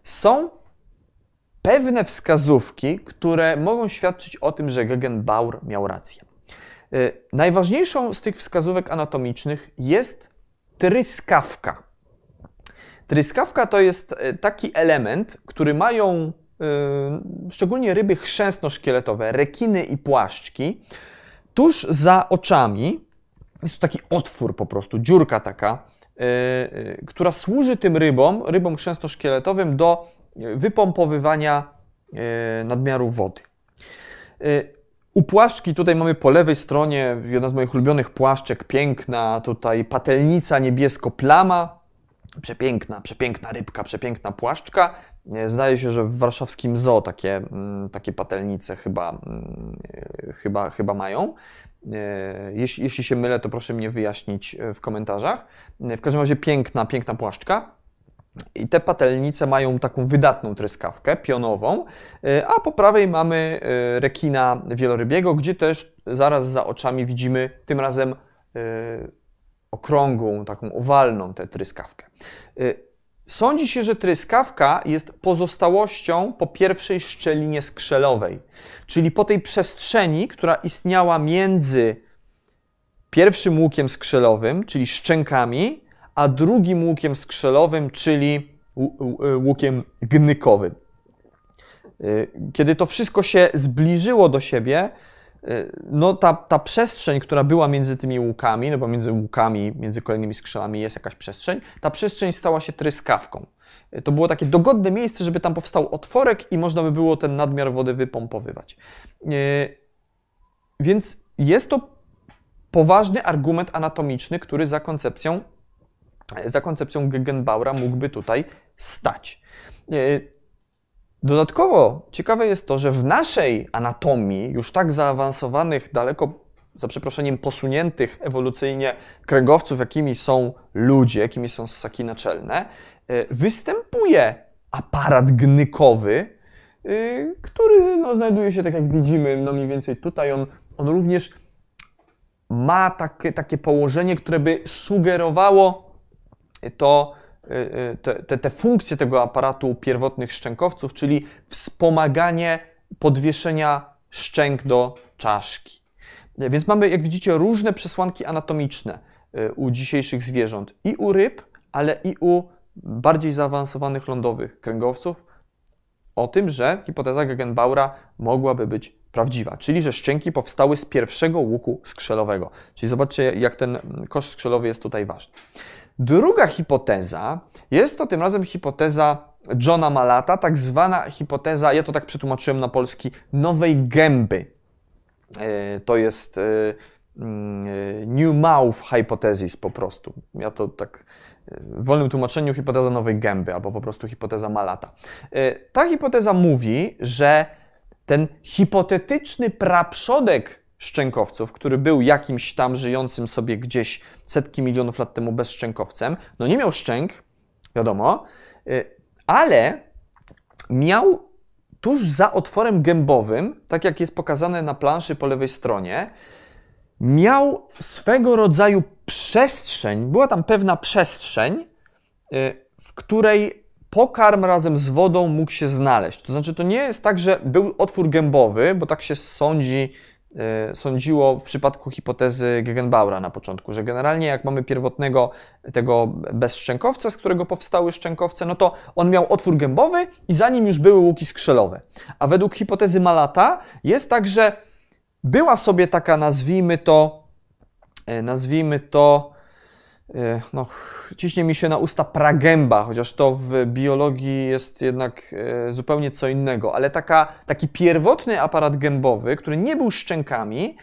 są pewne wskazówki, które mogą świadczyć o tym, że Gegenbaur miał rację. Najważniejszą z tych wskazówek anatomicznych jest tryskawka. Tryskawka to jest taki element, który mają szczególnie ryby chrzęsno-szkieletowe, rekiny i płaszczki. Tuż za oczami jest to taki otwór po prostu, dziurka taka, która służy tym rybom, rybom chrzęsno-szkieletowym, do wypompowywania nadmiaru wody. U płaszczki tutaj mamy po lewej stronie jedna z moich ulubionych płaszczek, piękna tutaj patelnica niebiesko-plama, przepiękna, przepiękna rybka, przepiękna płaszczka. Zdaje się, że w warszawskim zoo takie, takie patelnice chyba, chyba, chyba mają. Jeśli, jeśli się mylę, to proszę mnie wyjaśnić w komentarzach. W każdym razie piękna, piękna płaszczka. I te patelnice mają taką wydatną tryskawkę, pionową, a po prawej mamy rekina wielorybiego, gdzie też zaraz za oczami widzimy tym razem okrągłą, taką owalną tę tryskawkę. Sądzi się, że tryskawka jest pozostałością po pierwszej szczelinie skrzelowej, czyli po tej przestrzeni, która istniała między pierwszym łukiem skrzelowym, czyli szczękami, a drugim łukiem skrzelowym, czyli łukiem gnykowym. Kiedy to wszystko się zbliżyło do siebie, no ta, ta przestrzeń, która była między tymi łukami, no bo między łukami, między kolejnymi skrzydłami jest jakaś przestrzeń, ta przestrzeń stała się tryskawką. To było takie dogodne miejsce, żeby tam powstał otworek i można by było ten nadmiar wody wypompowywać. Więc jest to poważny argument anatomiczny, który za koncepcją, za koncepcją Gegenbaura mógłby tutaj stać. Dodatkowo ciekawe jest to, że w naszej anatomii, już tak zaawansowanych, daleko, za przeproszeniem, posuniętych ewolucyjnie kręgowców, jakimi są ludzie, jakimi są ssaki naczelne, występuje aparat gnykowy, który no, znajduje się, tak jak widzimy, no mniej więcej tutaj. On, on również ma takie, takie położenie, które by sugerowało to, Te, te, te funkcje tego aparatu pierwotnych szczękowców, czyli wspomaganie podwieszenia szczęk do czaszki. Więc mamy, jak widzicie, różne przesłanki anatomiczne u dzisiejszych zwierząt. I u ryb, ale i u bardziej zaawansowanych lądowych kręgowców o tym, że hipoteza Gegenbaura mogłaby być prawdziwa, czyli że szczęki powstały z pierwszego łuku skrzelowego. Czyli zobaczcie, jak ten kosz skrzelowy jest tutaj ważny. Druga hipoteza jest to tym razem hipoteza Johna Malata, tak zwana hipoteza, ja to tak przetłumaczyłem na polski, nowej gęby. To jest new mouth hypothesis po prostu. Ja to tak w wolnym tłumaczeniu hipoteza nowej gęby, albo po prostu hipoteza Malata. Ta hipoteza mówi, że ten hipotetyczny praprzodek szczękowców, który był jakimś tam żyjącym sobie gdzieś setki milionów lat temu bezszczękowcem, no nie miał szczęk, wiadomo, ale miał tuż za otworem gębowym, tak jak jest pokazane na planszy po lewej stronie, miał swego rodzaju przestrzeń, była tam pewna przestrzeń, w której pokarm razem z wodą mógł się znaleźć. To znaczy, to nie jest tak, że był otwór gębowy, bo tak się sądzi, sądziło w przypadku hipotezy Gegenbaura na początku, że generalnie jak mamy pierwotnego tego bezszczękowca, z którego powstały szczękowce, no to on miał otwór gębowy i za nim już były łuki skrzelowe. A według hipotezy Malata jest tak, że była sobie taka, nazwijmy to, nazwijmy to, no ciśnie mi się na usta pragęba, chociaż to w biologii jest jednak zupełnie co innego, ale taka, taki pierwotny aparat gębowy, który nie był szczękami,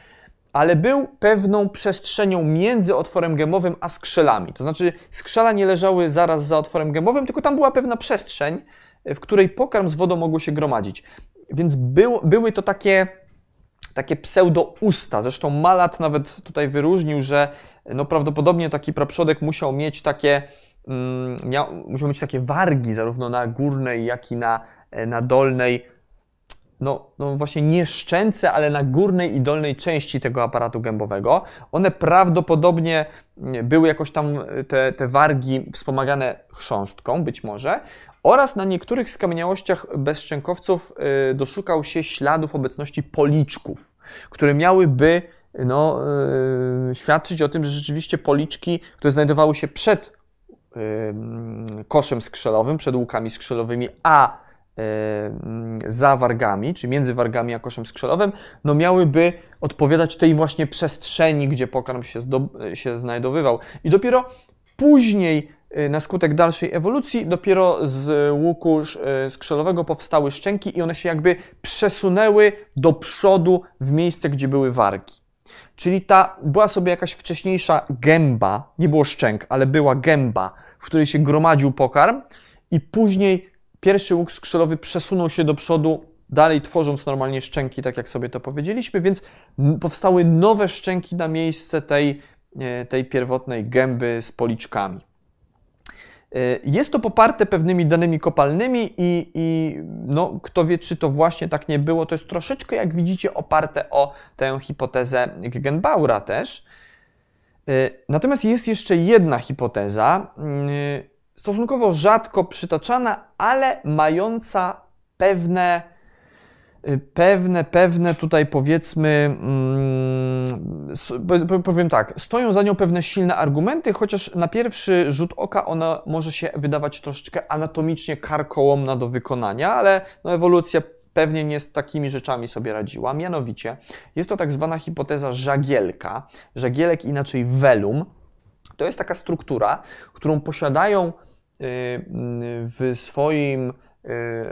ale był pewną przestrzenią między otworem gębowym a skrzelami. To znaczy skrzela nie leżały zaraz za otworem gębowym, tylko tam była pewna przestrzeń, w której pokarm z wodą mogło się gromadzić. Więc był, były to takie, takie pseudo-usta. Zresztą Malat nawet tutaj wyróżnił, że no prawdopodobnie taki praprzodek musiał mieć takie, mm, miał, musiał mieć takie wargi zarówno na górnej, jak i na, na dolnej, no, no właśnie nie szczęce, ale na górnej i dolnej części tego aparatu gębowego. One prawdopodobnie były jakoś tam te, te wargi wspomagane chrząstką być może oraz na niektórych skamieniałościach bezszczękowców y, doszukał się śladów obecności policzków, które miałyby no, yy, świadczyć o tym, że rzeczywiście policzki, które znajdowały się przed yy, koszem skrzelowym, przed łukami skrzelowymi, a yy, za wargami, czy między wargami a koszem skrzelowym, no miałyby odpowiadać tej właśnie przestrzeni, gdzie pokarm się, się znajdowywał. I dopiero później, yy, na skutek dalszej ewolucji, dopiero z łuku yy, skrzelowego powstały szczęki i one się jakby przesunęły do przodu w miejsce, gdzie były wargi. Czyli ta była sobie jakaś wcześniejsza gęba, nie było szczęk, ale była gęba, w której się gromadził pokarm i później pierwszy łuk skrzelowy przesunął się do przodu, dalej tworząc normalnie szczęki, tak jak sobie to powiedzieliśmy, więc powstały nowe szczęki na miejsce tej, tej pierwotnej gęby z policzkami. Jest to poparte pewnymi danymi kopalnymi i, i no, kto wie, czy to właśnie tak nie było. To jest troszeczkę, jak widzicie, oparte o tę hipotezę Gegenbaura też. Natomiast jest jeszcze jedna hipoteza, stosunkowo rzadko przytaczana, ale mająca pewne, pewne, pewne tutaj powiedzmy, powiem tak, stoją za nią pewne silne argumenty, chociaż na pierwszy rzut oka ona może się wydawać troszeczkę anatomicznie karkołomna do wykonania, ale no ewolucja pewnie nie z takimi rzeczami sobie radziła. Mianowicie jest to tak zwana hipoteza żagielka, żagielek inaczej welum. To jest taka struktura, którą posiadają w swoim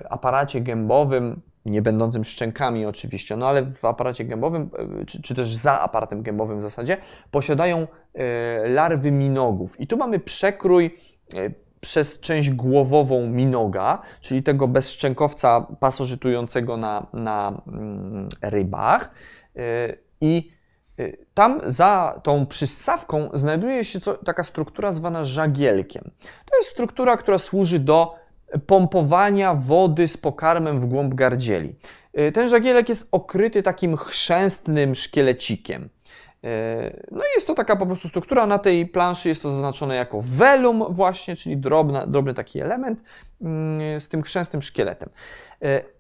aparacie gębowym, nie będącym szczękami oczywiście, no ale w aparacie gębowym, czy, czy też za aparatem gębowym w zasadzie, posiadają larwy minogów. I tu mamy przekrój przez część głowową minoga, czyli tego bezszczękowca pasożytującego na, na rybach. I tam za tą przyssawką znajduje się co, taka struktura zwana żagielkiem. To jest struktura, która służy do pompowania wody z pokarmem w głąb gardzieli. Ten żagielek jest okryty takim chrzęstnym szkielecikiem. No i jest to taka po prostu struktura, na tej planszy jest to zaznaczone jako welum właśnie, czyli drobna, drobny taki element z tym chrzęstym szkieletem.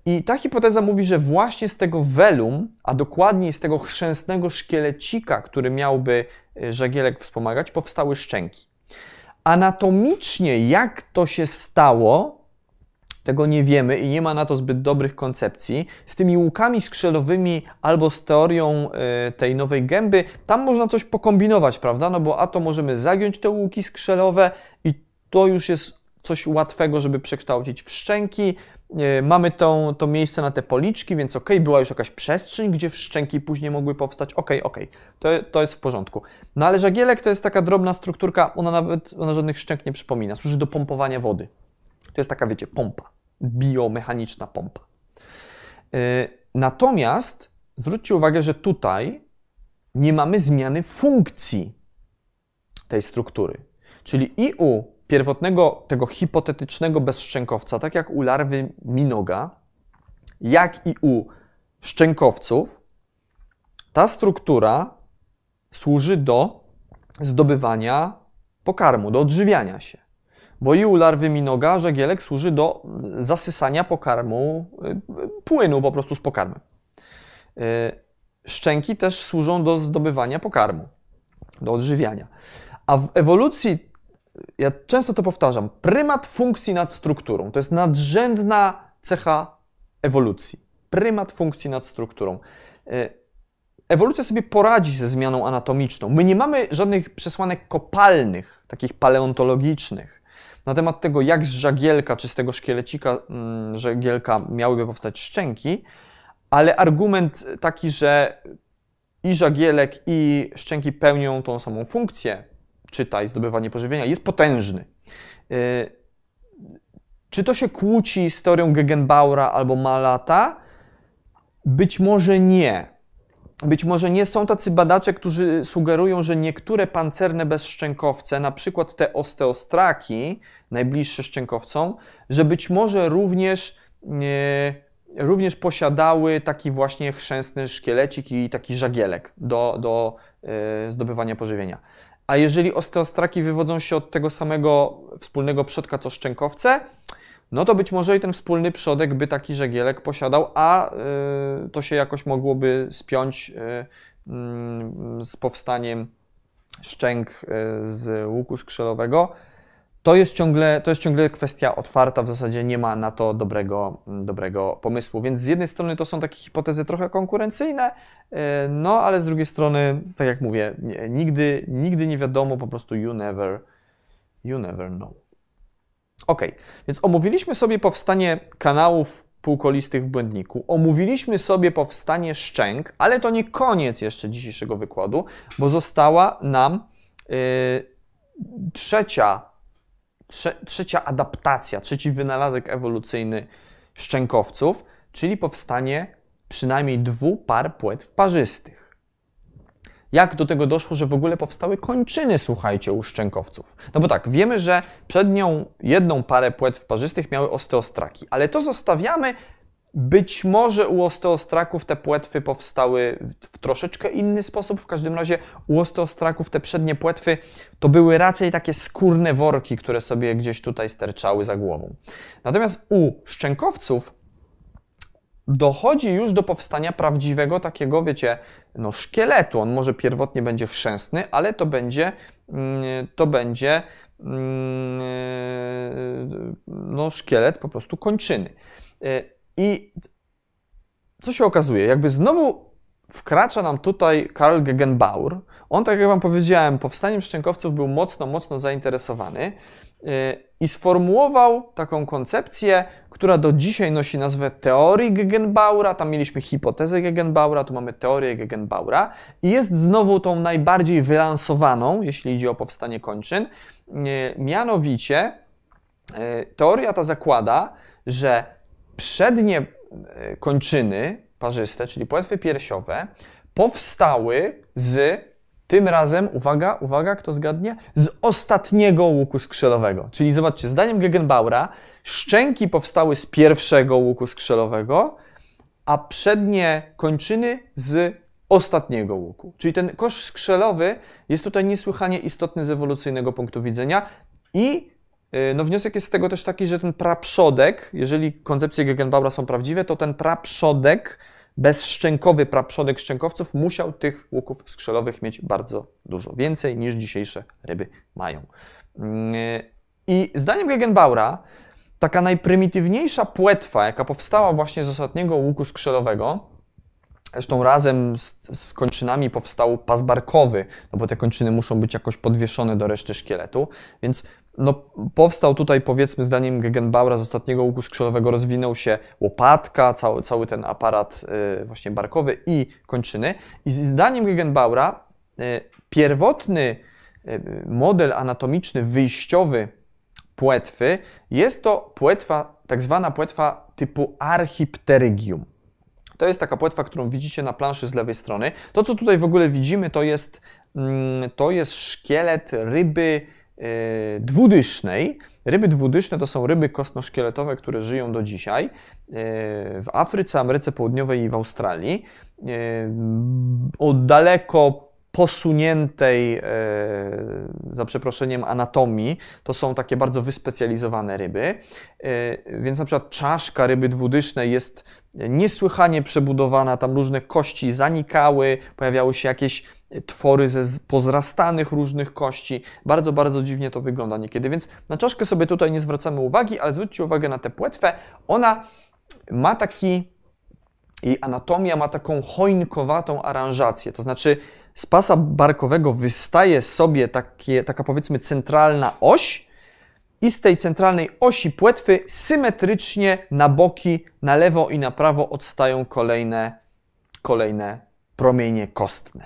I ta hipoteza mówi, że właśnie z tego welum, a dokładniej z tego chrzęstnego szkielecika, który miałby żagielek wspomagać, powstały szczęki. Anatomicznie jak to się stało, tego nie wiemy i nie ma na to zbyt dobrych koncepcji. Z tymi łukami skrzelowymi albo z teorią tej nowej gęby, tam można coś pokombinować, prawda? No bo a to możemy zagiąć te łuki skrzelowe i to już jest coś łatwego, żeby przekształcić w szczęki. Mamy to, to miejsce na te policzki, więc ok, była już jakaś przestrzeń, gdzie szczęki później mogły powstać. Ok, ok, to, to jest w porządku. No ale żagielek to jest taka drobna strukturka, ona nawet ona żadnych szczęk nie przypomina, służy do pompowania wody. To jest taka, wiecie, pompa, biomechaniczna pompa. Natomiast zwróćcie uwagę, że tutaj nie mamy zmiany funkcji tej struktury. Czyli i u pierwotnego, tego hipotetycznego bezszczękowca, tak jak u larwy minoga, jak i u szczękowców, ta struktura służy do zdobywania pokarmu, do odżywiania się. Bo i u larwy minoga żagielek służy do zasysania pokarmu, płynu po prostu z pokarmem. Szczęki też służą do zdobywania pokarmu, do odżywiania. A w ewolucji, ja często to powtarzam, prymat funkcji nad strukturą. To jest nadrzędna cecha ewolucji. Prymat funkcji nad strukturą. Ewolucja sobie poradzi ze zmianą anatomiczną. My nie mamy żadnych przesłanek kopalnych, takich paleontologicznych, na temat tego, jak z żagielka czy z tego szkielecika żagielka miałyby powstać szczęki, ale argument taki, że i żagielek, i szczęki pełnią tą samą funkcję, czytaj, zdobywanie pożywienia, jest potężny. Czy to się kłóci z teorią Gegenbaura albo Malata? Być może nie. Być może nie. Są tacy badacze, którzy sugerują, że niektóre pancerne bezszczękowce, na przykład te osteostraki, najbliższe szczękowcom, że być może również, również posiadały taki właśnie chrzęstny szkielecik i taki żagielek do, do zdobywania pożywienia. A jeżeli osteostraki wywodzą się od tego samego wspólnego przodka co szczękowce, no to być może i ten wspólny przodek by taki żagielek posiadał, a y, to się jakoś mogłoby spiąć y, y, z powstaniem szczęk z łuku skrzelowego. To jest ciągle, to jest ciągle kwestia otwarta, w zasadzie nie ma na to dobrego, dobrego pomysłu. Więc z jednej strony to są takie hipotezy trochę konkurencyjne, no ale z drugiej strony, tak jak mówię, nigdy, nigdy nie wiadomo, po prostu you never, you never know. Ok, więc omówiliśmy sobie powstanie kanałów półkolistych w błędniku, omówiliśmy sobie powstanie szczęk, ale to nie koniec jeszcze dzisiejszego wykładu, bo została nam yy, trzecia Trzecia adaptacja, trzeci wynalazek ewolucyjny szczękowców, czyli powstanie przynajmniej dwóch par płetw parzystych. Jak do tego doszło, że w ogóle powstały kończyny, słuchajcie, u szczękowców? No bo tak, wiemy, że przednią jedną parę płetw parzystych miały osteostraki, ale to zostawiamy. Być może u osteostraków te płetwy powstały w troszeczkę inny sposób. W każdym razie u osteostraków te przednie płetwy to były raczej takie skórne worki, które sobie gdzieś tutaj sterczały za głową. Natomiast u szczękowców dochodzi już do powstania prawdziwego takiego, wiecie, no szkieletu. On może pierwotnie będzie chrzęstny, ale to będzie, to będzie no, szkielet po prostu kończyny. I co się okazuje? Jakby znowu wkracza nam tutaj Karl Gegenbaur. On, tak jak Wam powiedziałem, powstaniem szczękowców był mocno, mocno zainteresowany i sformułował taką koncepcję, która do dzisiaj nosi nazwę teorii Gegenbaura. Tam mieliśmy hipotezę Gegenbaura, tu mamy teorię Gegenbaura i jest znowu tą najbardziej wylansowaną, jeśli idzie o powstanie kończyn. Mianowicie teoria ta zakłada, że przednie kończyny parzyste, czyli płetwy piersiowe, powstały z, tym razem, uwaga, uwaga, kto zgadnie, z ostatniego łuku skrzelowego. Czyli zobaczcie, zdaniem Gegenbaura szczęki powstały z pierwszego łuku skrzelowego, a przednie kończyny z ostatniego łuku. Czyli ten kosz skrzelowy jest tutaj niesłychanie istotny z ewolucyjnego punktu widzenia i no wniosek jest z tego też taki, że ten praprzodek, jeżeli koncepcje Gegenbaura są prawdziwe, to ten praprzodek, bezszczękowy praprzodek szczękowców musiał tych łuków skrzelowych mieć bardzo dużo, więcej niż dzisiejsze ryby mają. I zdaniem Gegenbaura taka najprymitywniejsza płetwa, jaka powstała właśnie z ostatniego łuku skrzelowego, zresztą razem z, z kończynami powstał pas barkowy, no bo te kończyny muszą być jakoś podwieszone do reszty szkieletu, więc no, powstał tutaj, powiedzmy, zdaniem Gegenbaura z ostatniego łuku skrzelowego rozwinął się łopatka, cały, cały ten aparat yy, właśnie barkowy i kończyny. I zdaniem Gegenbaura yy, pierwotny yy, model anatomiczny wyjściowy płetwy jest to płetwa, tak zwana płetwa typu archipterygium. To jest taka płetwa, którą widzicie na planszy z lewej strony. To, co tutaj w ogóle widzimy, to jest, yy, to jest szkielet ryby dwudysznej. Ryby dwudyszne to są ryby kostnoszkieletowe, które żyją do dzisiaj w Afryce, Ameryce Południowej i w Australii. O daleko posuniętej, za przeproszeniem, anatomii. To są takie bardzo wyspecjalizowane ryby. Więc na przykład czaszka ryby dwudysznej jest niesłychanie przebudowana, tam różne kości zanikały, pojawiały się jakieś twory ze pozrastanych różnych kości. Bardzo, bardzo dziwnie to wygląda niekiedy, więc na czaszkę sobie tutaj nie zwracamy uwagi, ale zwróćcie uwagę na tę płetwę. Ona ma taki, jej anatomia ma taką choinkowatą aranżację, to znaczy z pasa barkowego wystaje sobie takie, taka powiedzmy centralna oś i z tej centralnej osi płetwy symetrycznie na boki, na lewo i na prawo odstają kolejne, kolejne promienie kostne.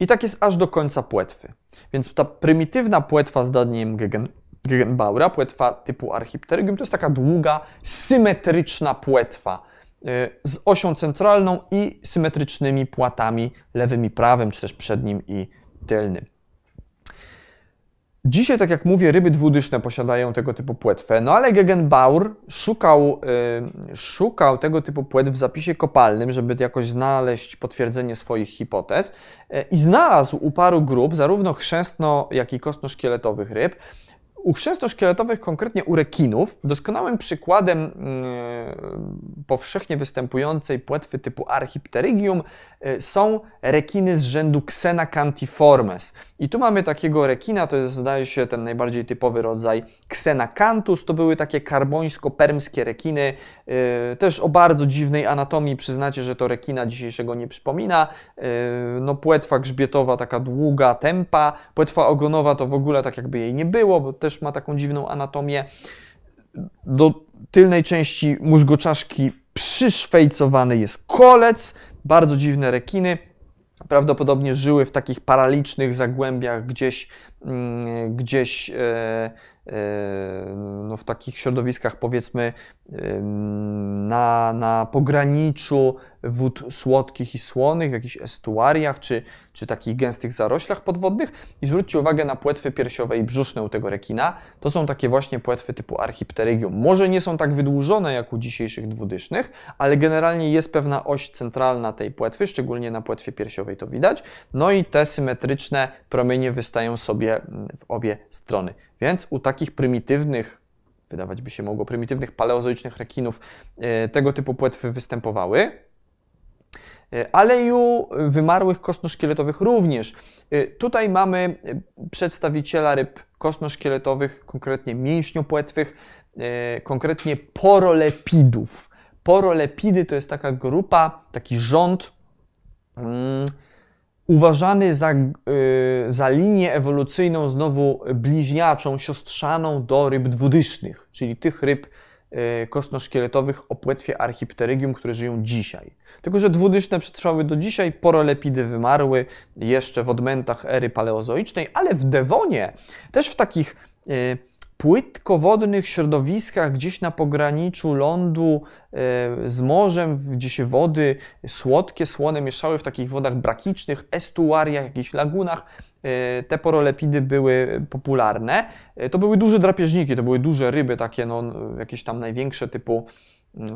I tak jest aż do końca płetwy. Więc ta prymitywna płetwa, zdaniem Gegen, Gegenbaura, płetwa typu archipterygium, to jest taka długa, symetryczna płetwa yy, z osią centralną i symetrycznymi płatami lewym i prawym, czy też przednim i tylnym. Dzisiaj, tak jak mówię, ryby dwudyszne posiadają tego typu płetwę, no ale Gegenbaur szukał, yy, szukał tego typu płetw w zapisie kopalnym, żeby jakoś znaleźć potwierdzenie swoich hipotez yy, i znalazł u paru grup, zarówno chrzęstno, jak i kostnoszkieletowych ryb. U chrzęstnoszkieletowych, konkretnie u rekinów, doskonałym przykładem yy, powszechnie występującej płetwy typu archipterygium yy, są rekiny z rzędu Xenacantiformes. I tu mamy takiego rekina, to jest, zdaje się, ten najbardziej typowy rodzaj Xenacanthus. To były takie karbońsko-permskie rekiny, yy, też o bardzo dziwnej anatomii. Przyznacie, że to rekina dzisiejszego nie przypomina. Yy, no, płetwa grzbietowa, taka długa, tępa. Płetwa ogonowa to w ogóle tak jakby jej nie było, bo też ma taką dziwną anatomię. Do tylnej części mózgoczaszki przyszwejcowany jest kolec, bardzo dziwne rekiny. Prawdopodobnie żyły w takich paralicznych zagłębiach gdzieś, gdzieś e, e, no w takich środowiskach, powiedzmy, e, na, na pograniczu wód słodkich i słonych, w jakichś estuariach czy, czy takich gęstych zaroślach podwodnych. I zwróćcie uwagę na płetwy piersiowe i brzuszne u tego rekina. To są takie właśnie płetwy typu archipterygium. Może nie są tak wydłużone jak u dzisiejszych dwudysznych, ale generalnie jest pewna oś centralna tej płetwy, szczególnie na płetwie piersiowej to widać. No i te symetryczne promienie wystają sobie w obie strony. Więc u takich prymitywnych, wydawać by się mogło, prymitywnych paleozoicznych rekinów tego typu płetwy występowały. Ale i u wymarłych kostnoszkieletowych również. Tutaj mamy przedstawiciela ryb kostnoszkieletowych, konkretnie mięśniopłetwych, konkretnie porolepidów. Porolepidy to jest taka grupa, taki rząd um, uważany za, y, za linię ewolucyjną znowu bliźniaczą, siostrzaną do ryb dwudysznych, czyli tych ryb y, kostnoszkieletowych o płetwie Archipterygium, które żyją dzisiaj. Tylko że dwudyszne przetrwały do dzisiaj, porolepidy wymarły jeszcze w odmętach ery paleozoicznej, ale w Dewonie, też w takich y, płytkowodnych środowiskach, gdzieś na pograniczu lądu y, z morzem, gdzie się wody słodkie, słone mieszały w takich wodach brakicznych, estuariach, jakichś lagunach, y, te porolepidy były popularne. Y, to były duże drapieżniki, to były duże ryby, takie no, jakieś tam największe typu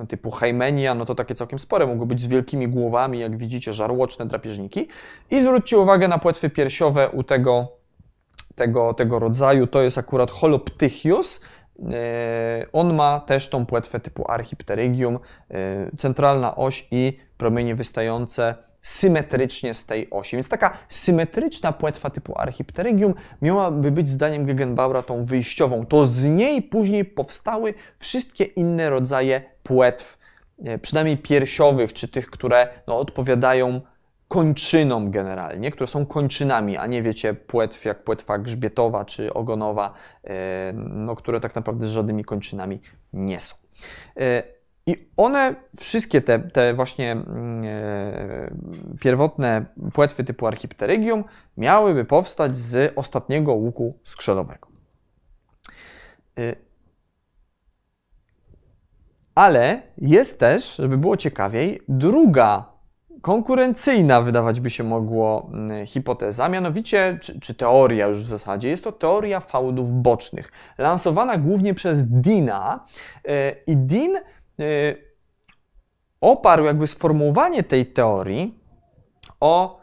typu Haimenia, no to takie całkiem spore, mogły być z wielkimi głowami, jak widzicie, żarłoczne drapieżniki. I zwróćcie uwagę na płetwy piersiowe u tego, tego, tego rodzaju, to jest akurat Holoptychius. Yy, on ma też tą płetwę typu Archipterygium, yy, centralna oś i promienie wystające symetrycznie z tej osi. Więc taka symetryczna płetwa typu Archipterygium miałaby być zdaniem Gegenbaura tą wyjściową. To z niej później powstały wszystkie inne rodzaje płetw, przynajmniej piersiowych, czy tych, które no, odpowiadają kończynom generalnie, które są kończynami, a nie wiecie płetw jak płetwa grzbietowa czy ogonowa, no, które tak naprawdę z żadnymi kończynami nie są. I one, wszystkie te, te właśnie yy, pierwotne płetwy typu Archipterygium miałyby powstać z ostatniego łuku skrzelowego. Yy. Ale jest też, żeby było ciekawiej, druga konkurencyjna, wydawać by się mogło, hipoteza, mianowicie, czy, czy teoria już w zasadzie, jest to teoria fałdów bocznych, lansowana głównie przez Deana yy, i Dean oparł jakby sformułowanie tej teorii o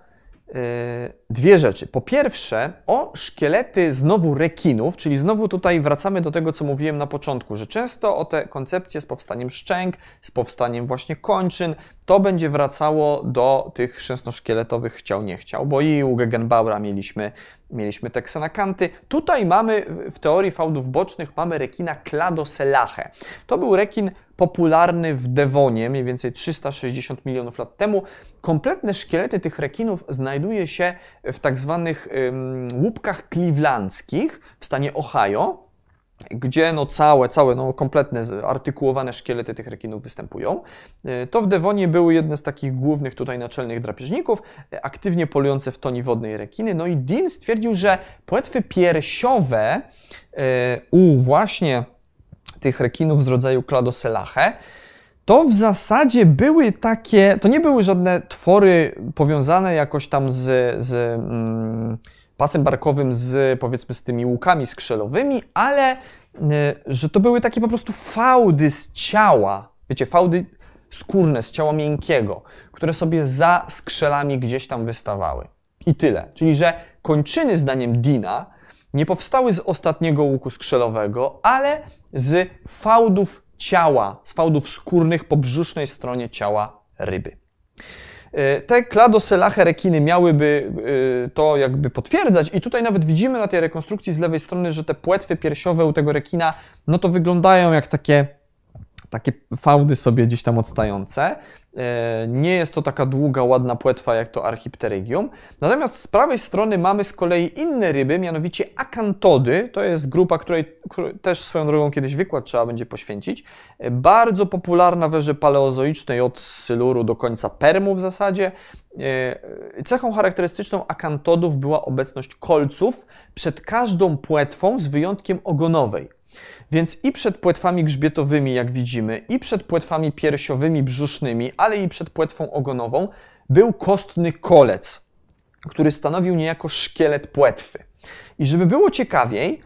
dwie rzeczy. Po pierwsze, o szkielety znowu rekinów, czyli znowu tutaj wracamy do tego, co mówiłem na początku, że często o te koncepcje z powstaniem szczęk, z powstaniem właśnie kończyn, to będzie wracało do tych chrzęsnoszkieletowych chciał, nie chciał, bo i u Gegenbaura mieliśmy, mieliśmy te xenacanty. Tutaj mamy w teorii fałdów bocznych mamy rekina Kladoselache. To był rekin popularny w Dewonie mniej więcej trzysta sześćdziesiąt milionów lat temu. Kompletne szkielety tych rekinów znajduje się w tak zwanych łupkach clevelandzkich w stanie Ohio, gdzie no całe, całe no kompletne artykułowane szkielety tych rekinów występują. To w Dewonie były jedne z takich głównych tutaj naczelnych drapieżników, aktywnie polujące w toni wodnej rekiny. No i Dean stwierdził, że płetwy piersiowe u właśnie tych rekinów z rodzaju Kladoselache, to w zasadzie były takie, to nie były żadne twory powiązane jakoś tam z, z mm, pasem barkowym, z powiedzmy z tymi łukami skrzelowymi, ale y, że to były takie po prostu fałdy z ciała, wiecie, fałdy skórne, z ciała miękkiego, które sobie za skrzelami gdzieś tam wystawały. I tyle. Czyli że kończyny, zdaniem Deana, nie powstały z ostatniego łuku skrzelowego, ale z fałdów ciała, z fałdów skórnych po brzusznej stronie ciała ryby. Te Kladoselache rekiny miałyby to jakby potwierdzać i tutaj nawet widzimy na tej rekonstrukcji z lewej strony, że te płetwy piersiowe u tego rekina, no to wyglądają jak takie, takie fałdy sobie gdzieś tam odstające. Nie jest to taka długa, ładna płetwa jak to Archipterygium. Natomiast z prawej strony mamy z kolei inne ryby, mianowicie akantody. To jest grupa, której też swoją drogą kiedyś wykład trzeba będzie poświęcić. Bardzo popularna w erze paleozoicznej od Syluru do końca Permu w zasadzie. Cechą charakterystyczną akantodów była obecność kolców przed każdą płetwą z wyjątkiem ogonowej. Więc i przed płetwami grzbietowymi, jak widzimy, i przed płetwami piersiowymi, brzusznymi, ale i przed płetwą ogonową był kostny kolec, który stanowił niejako szkielet płetwy. I żeby było ciekawiej,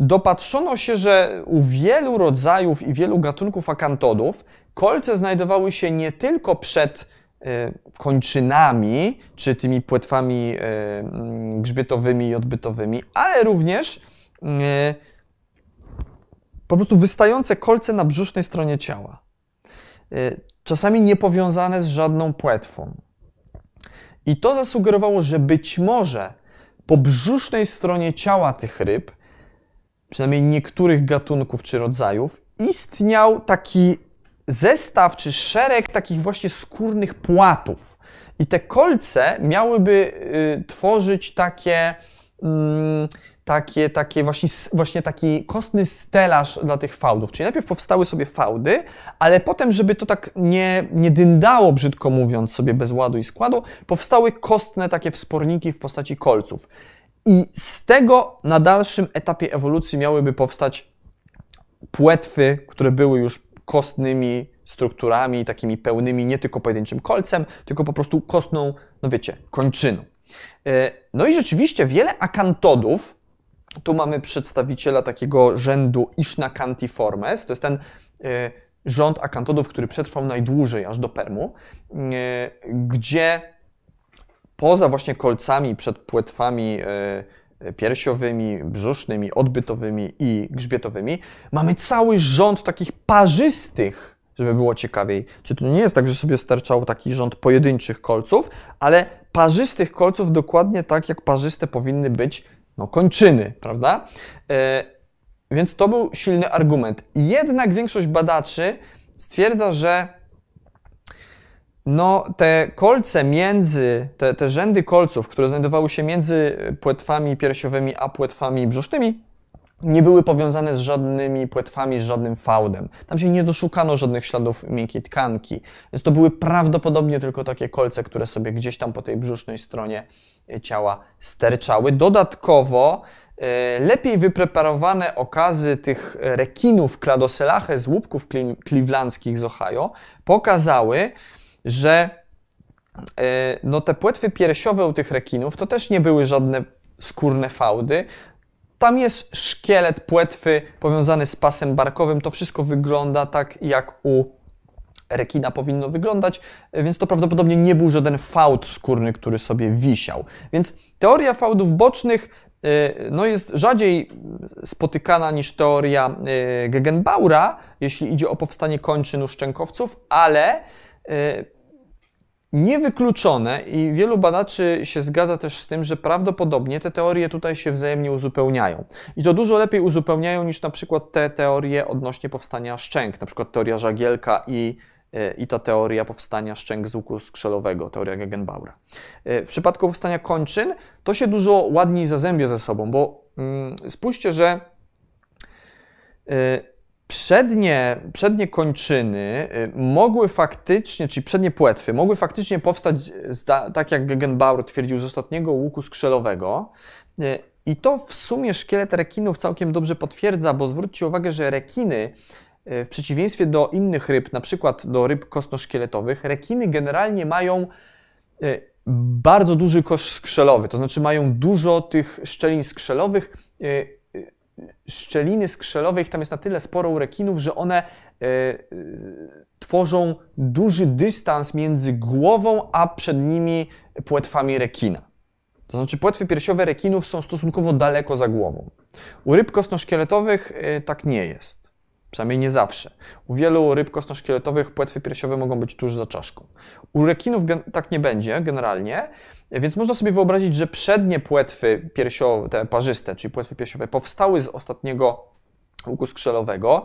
dopatrzono się, że u wielu rodzajów i wielu gatunków akantodów kolce znajdowały się nie tylko przed kończynami, czy tymi płetwami grzbietowymi i odbytowymi, ale również po prostu wystające kolce na brzusznej stronie ciała. Czasami niepowiązane z żadną płetwą. I to zasugerowało, że być może po brzusznej stronie ciała tych ryb, przynajmniej niektórych gatunków czy rodzajów, istniał taki zestaw czy szereg takich właśnie skórnych płatów. I te kolce miałyby y, tworzyć takie, y, takie, takie właśnie, właśnie taki kostny stelaż dla tych fałdów. Czyli najpierw powstały sobie fałdy, ale potem, żeby to tak nie, nie dyndało, brzydko mówiąc, sobie bez ładu i składu, powstały kostne takie wsporniki w postaci kolców. I z tego na dalszym etapie ewolucji miałyby powstać płetwy, które były już kostnymi strukturami, takimi pełnymi, nie tylko pojedynczym kolcem, tylko po prostu kostną, no wiecie, kończyną. No i rzeczywiście wiele akantodów, tu mamy przedstawiciela takiego rzędu Ischnacantiformes, to jest ten rząd akantodów, który przetrwał najdłużej, aż do permu, gdzie poza właśnie kolcami przed płetwami piersiowymi, brzusznymi, odbytowymi i grzbietowymi, mamy cały rząd takich parzystych, żeby było ciekawiej. Czyli to nie jest tak, że sobie starczał taki rząd pojedynczych kolców, ale parzystych kolców dokładnie tak, jak parzyste powinny być no, kończyny, prawda? Yy, więc to był silny argument. Jednak większość badaczy stwierdza, że no, te kolce między, te, te rzędy kolców, które znajdowały się między płetwami piersiowymi a płetwami brzusznymi, nie były powiązane z żadnymi płetwami, z żadnym fałdem. Tam się nie doszukano żadnych śladów miękkiej tkanki, więc to były prawdopodobnie tylko takie kolce, które sobie gdzieś tam po tej brzusznej stronie ciała sterczały. Dodatkowo lepiej wypreparowane okazy tych rekinów Kladoselache z łupków kliwlandzkich z Ohio pokazały, że no, te płetwy piersiowe u tych rekinów to też nie były żadne skórne fałdy. Tam jest szkielet płetwy powiązany z pasem barkowym. To wszystko wygląda tak, jak u rekina powinno wyglądać, więc to prawdopodobnie nie był żaden fałd skórny, który sobie wisiał. Więc teoria fałdów bocznych no, jest rzadziej spotykana niż teoria Gegenbaura, jeśli idzie o powstanie kończyn u szczękowców, ale niewykluczone i wielu badaczy się zgadza też z tym, że prawdopodobnie te teorie tutaj się wzajemnie uzupełniają. I to dużo lepiej uzupełniają niż na przykład te teorie odnośnie powstania szczęk, na przykład teoria żagielka i, i ta teoria powstania szczęk z łuku skrzelowego, teoria Gegenbaura. W przypadku powstania kończyn to się dużo ładniej zazębia ze sobą, bo mm, spójrzcie, że yy, Przednie, przednie kończyny mogły faktycznie, czyli przednie płetwy, mogły faktycznie powstać, z, tak jak Gegenbaur twierdził, z ostatniego łuku skrzelowego. I to w sumie szkielet rekinów całkiem dobrze potwierdza, bo zwróćcie uwagę, że rekiny, w przeciwieństwie do innych ryb, na przykład do ryb kostno-szkieletowych, rekiny generalnie mają bardzo duży kosz skrzelowy, to znaczy mają dużo tych szczelin skrzelowych. Szczeliny skrzelowe, ich tam jest na tyle sporo u rekinów, że one y, y, tworzą duży dystans między głową a przednimi płetwami rekina. To znaczy płetwy piersiowe rekinów są stosunkowo daleko za głową. U ryb kostno-szkieletowych y, tak nie jest. Przynajmniej nie zawsze. U wielu ryb kostno-szkieletowych płetwy piersiowe mogą być tuż za czaszką. U rekinów tak nie będzie generalnie, więc można sobie wyobrazić, że przednie płetwy piersiowe, te parzyste, czyli płetwy piersiowe, powstały z ostatniego łuku skrzelowego,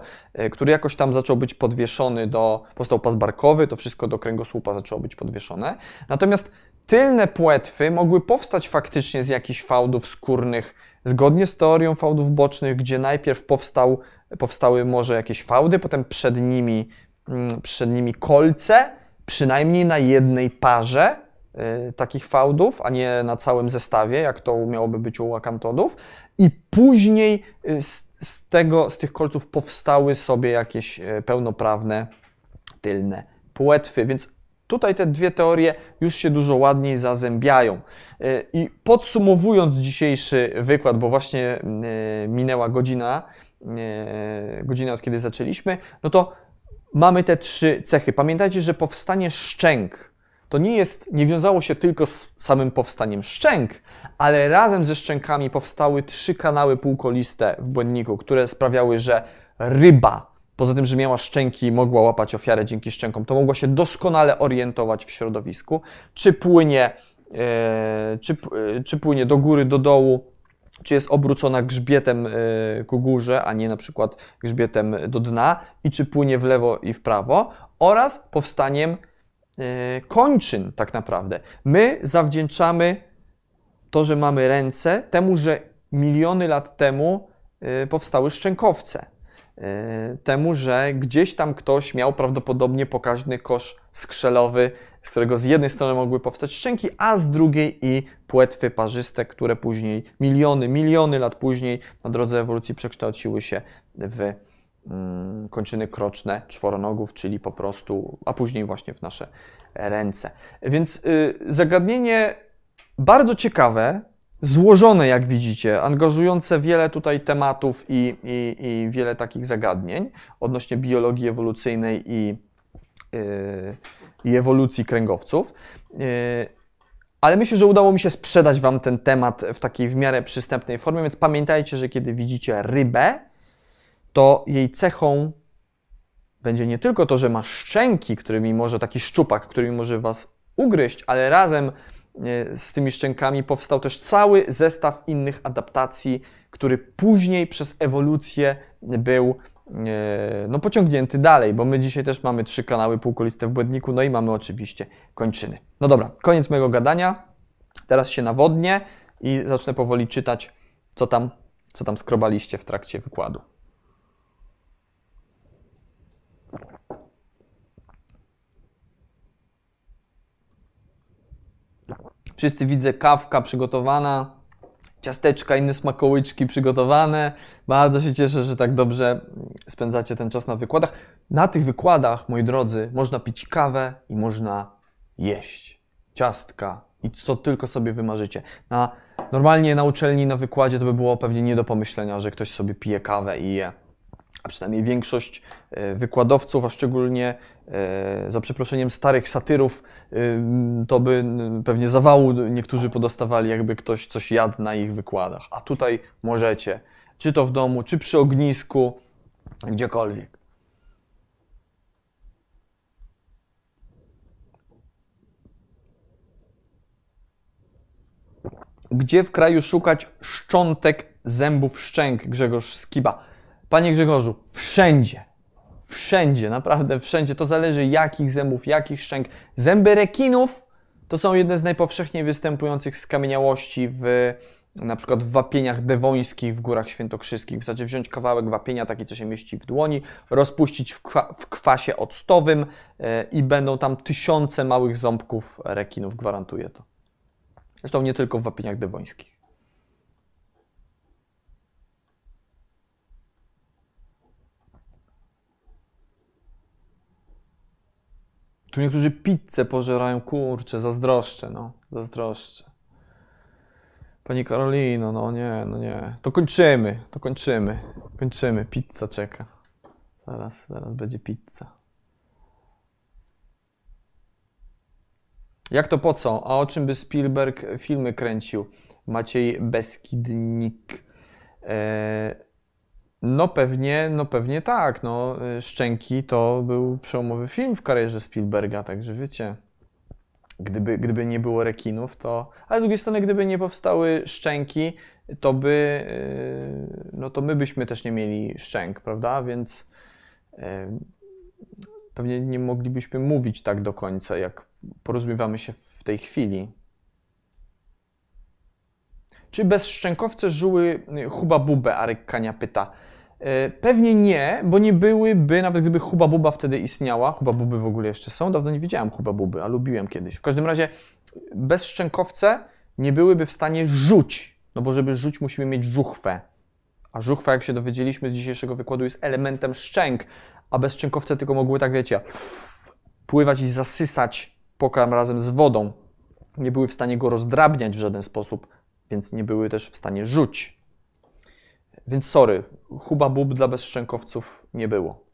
który jakoś tam zaczął być podwieszony do... Powstał pas barkowy, to wszystko do kręgosłupa zaczęło być podwieszone. Natomiast tylne płetwy mogły powstać faktycznie z jakichś fałdów skórnych, zgodnie z teorią fałdów bocznych, gdzie najpierw powstał, powstały może jakieś fałdy, potem przed nimi, przed nimi kolce, przynajmniej na jednej parze takich fałdów, a nie na całym zestawie, jak to miałoby być u akantodów. I później z, z, tego, z tych kolców powstały sobie jakieś pełnoprawne tylne płetwy. Więc tutaj te dwie teorie już się dużo ładniej zazębiają. I podsumowując dzisiejszy wykład, bo właśnie minęła godzina, godzina od kiedy zaczęliśmy, no to mamy te trzy cechy. Pamiętajcie, że powstanie szczęk to nie jest, nie wiązało się tylko z samym powstaniem szczęk, ale razem ze szczękami powstały trzy kanały półkoliste w błędniku, które sprawiały, że ryba, poza tym, że miała szczęki i mogła łapać ofiarę dzięki szczękom, to mogła się doskonale orientować w środowisku, czy płynie, yy, czy, yy, czy płynie do góry, do dołu, czy jest obrócona grzbietem ku górze, a nie na przykład grzbietem do dna, i czy płynie w lewo i w prawo, oraz powstaniem kończyn tak naprawdę. My zawdzięczamy to, że mamy ręce, temu, że miliony lat temu powstały szczękowce. Temu, że gdzieś tam ktoś miał prawdopodobnie pokaźny kosz skrzelowy, z którego z jednej strony mogły powstać szczęki, a z drugiej i płetwy parzyste, które później, miliony, miliony lat później na drodze ewolucji przekształciły się w mm, kończyny kroczne czworonogów, czyli po prostu, a później właśnie w nasze ręce. Więc y, zagadnienie bardzo ciekawe, złożone, jak widzicie, angażujące wiele tutaj tematów i, i, i wiele takich zagadnień odnośnie biologii ewolucyjnej i, yy, i ewolucji kręgowców. Yy, ale myślę, że udało mi się sprzedać Wam ten temat w takiej w miarę przystępnej formie, więc pamiętajcie, że kiedy widzicie rybę, to jej cechą będzie nie tylko to, że ma szczęki, którymi może taki szczupak, którymi może Was ugryźć, ale razem z tymi szczękami powstał też cały zestaw innych adaptacji, który później przez ewolucję był no, pociągnięty dalej, bo my dzisiaj też mamy trzy kanały półkoliste w błędniku, no i mamy oczywiście kończyny. No dobra, koniec mojego gadania, teraz się nawodnię i zacznę powoli czytać, co tam, co tam skrobaliście w trakcie wykładu. Wszyscy widzę, kawka przygotowana, ciasteczka, inne smakołyczki przygotowane. Bardzo się cieszę, że tak dobrze spędzacie ten czas na wykładach. Na tych wykładach, moi drodzy, można pić kawę i można jeść ciastka i co tylko sobie wymarzycie. Na, normalnie na uczelni, na wykładzie to by było pewnie nie do pomyślenia, że ktoś sobie pije kawę i je. A przynajmniej większość wykładowców, a szczególnie za przeproszeniem starych satyrów, to by pewnie zawału niektórzy podostawali, jakby ktoś coś jadł na ich wykładach. A tutaj możecie, czy to w domu, czy przy ognisku, gdziekolwiek. Gdzie w kraju szukać szczątek zębów szczęk? Grzegorz Skiba. Panie Grzegorzu, wszędzie, wszędzie, naprawdę wszędzie, to zależy jakich zębów, jakich szczęk. Zęby rekinów to są jedne z najpowszechniej występujących skamieniałości w na przykład w wapieniach dewońskich w Górach Świętokrzyskich. Wystarczy wziąć kawałek wapienia, taki co się mieści w dłoni, rozpuścić w, kwa, w kwasie octowym yy, i będą tam tysiące małych ząbków rekinów, gwarantuję to. Zresztą nie tylko w wapieniach dewońskich. Tu niektórzy pizzę pożerają, kurczę, zazdroszczę, no, zazdroszczę. Pani Karolino, no nie, no nie. To kończymy, to kończymy, kończymy, pizza czeka. Zaraz, zaraz będzie pizza. Jak to po co? A o czym by Spielberg filmy kręcił? Maciej Beskidnik. Eee... No pewnie, no pewnie tak, no Szczęki to był przełomowy film w karierze Spielberga, także wiecie, gdyby, gdyby nie było rekinów, to... Ale z drugiej strony, gdyby nie powstały Szczęki, to by... No to my byśmy też nie mieli szczęk, prawda? Więc pewnie nie moglibyśmy mówić tak do końca, jak porozumiewamy się w tej chwili. Czy bezszczękowce żyły Huba Bubę? Arek Kania pyta. Pewnie nie, bo nie byłyby, nawet gdyby Huba Buba wtedy istniała. Huba Buby w ogóle jeszcze są. Dawno nie widziałem Huba Buby, a lubiłem kiedyś. W każdym razie bezszczękowce nie byłyby w stanie żuć, no bo żeby żuć musimy mieć żuchwę. A żuchwa, jak się dowiedzieliśmy z dzisiejszego wykładu, jest elementem szczęk, a bezszczękowce tylko mogły, tak wiecie, pływać i zasysać pokarm razem z wodą. Nie były w stanie go rozdrabniać w żaden sposób, więc nie były też w stanie żuć. Więc sorry, Huba Bub dla bezszczękowców nie było.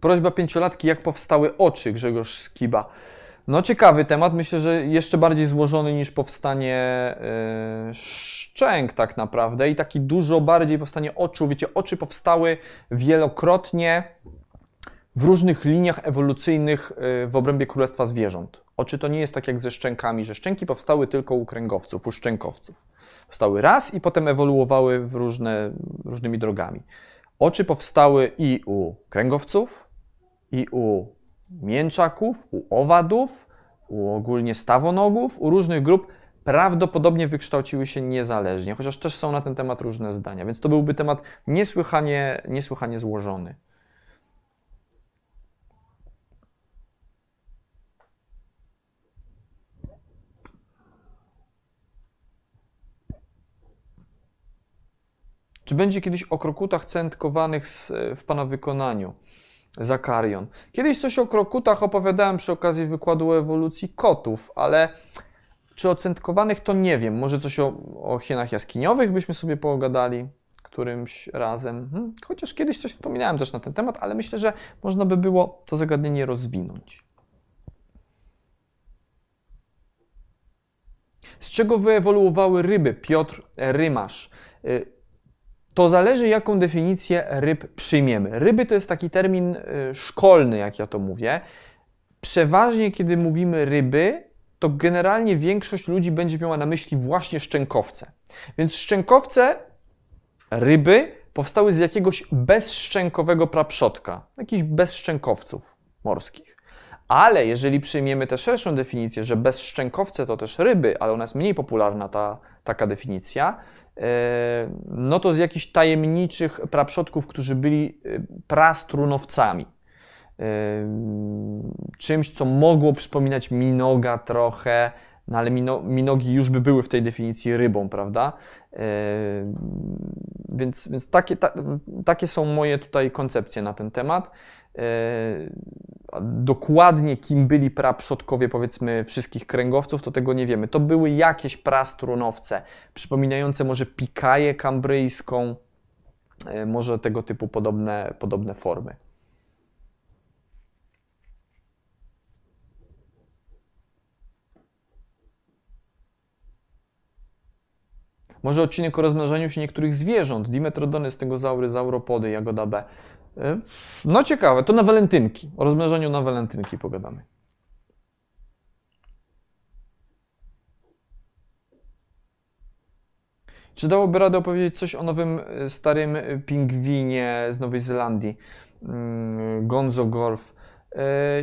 Prośba pięciolatki, jak powstały oczy, Grzegorz Skiba. No ciekawy temat, myślę, że jeszcze bardziej złożony niż powstanie yy, szczęk tak naprawdę i taki dużo bardziej powstanie oczu. Wiecie, oczy powstały wielokrotnie w różnych liniach ewolucyjnych w obrębie Królestwa Zwierząt. O, czy to nie jest tak jak ze szczękami, że szczęki powstały tylko u kręgowców, u szczękowców. Powstały raz i potem ewoluowały w różne, różnymi drogami. Oczy powstały i u kręgowców, i u mięczaków, u owadów, u ogólnie stawonogów, u różnych grup. Prawdopodobnie wykształciły się niezależnie, chociaż też są na ten temat różne zdania, więc to byłby temat niesłychanie, niesłychanie złożony. Czy będzie kiedyś o krokutach centkowanych w Pana wykonaniu? Zakarion. Kiedyś coś o krokutach opowiadałem przy okazji wykładu o ewolucji kotów, ale czy o centkowanych to nie wiem. Może coś o, o hienach jaskiniowych byśmy sobie poogadali którymś razem. Hmm. Chociaż kiedyś coś wspominałem też na ten temat, ale myślę, że można by było to zagadnienie rozwinąć. Z czego wyewoluowały ryby? Piotr Rymasz. To zależy, jaką definicję ryb przyjmiemy. Ryby to jest taki termin szkolny, jak ja to mówię. Przeważnie, kiedy mówimy ryby, to generalnie większość ludzi będzie miała na myśli właśnie szczękowce. Więc szczękowce, ryby, powstały z jakiegoś bezszczękowego praprzodka, jakichś bezszczękowców morskich. Ale jeżeli przyjmiemy tę szerszą definicję, że bezszczękowce to też ryby, ale ona jest mniej popularna, ta, taka definicja, no to z jakichś tajemniczych praprzodków, którzy byli prastrunowcami. Czymś, co mogło przypominać minoga trochę, no ale minogi już by były w tej definicji rybą, prawda? Więc, więc takie, ta, takie są moje tutaj koncepcje na ten temat. Dokładnie kim byli praprzodkowie, powiedzmy, wszystkich kręgowców, to tego nie wiemy. To były jakieś prastrunowce, przypominające może pikaję kambryjską, może tego typu podobne, podobne formy. Może odcinek o rozmnażaniu się niektórych zwierząt, dimetrodony, stegozaury, sauropody, jagoda B. No ciekawe, to na walentynki. O rozmnażaniu na walentynki pogadamy. Czy dałoby radę opowiedzieć coś o nowym, starym pingwinie z Nowej Zelandii? Gonzo Gorf.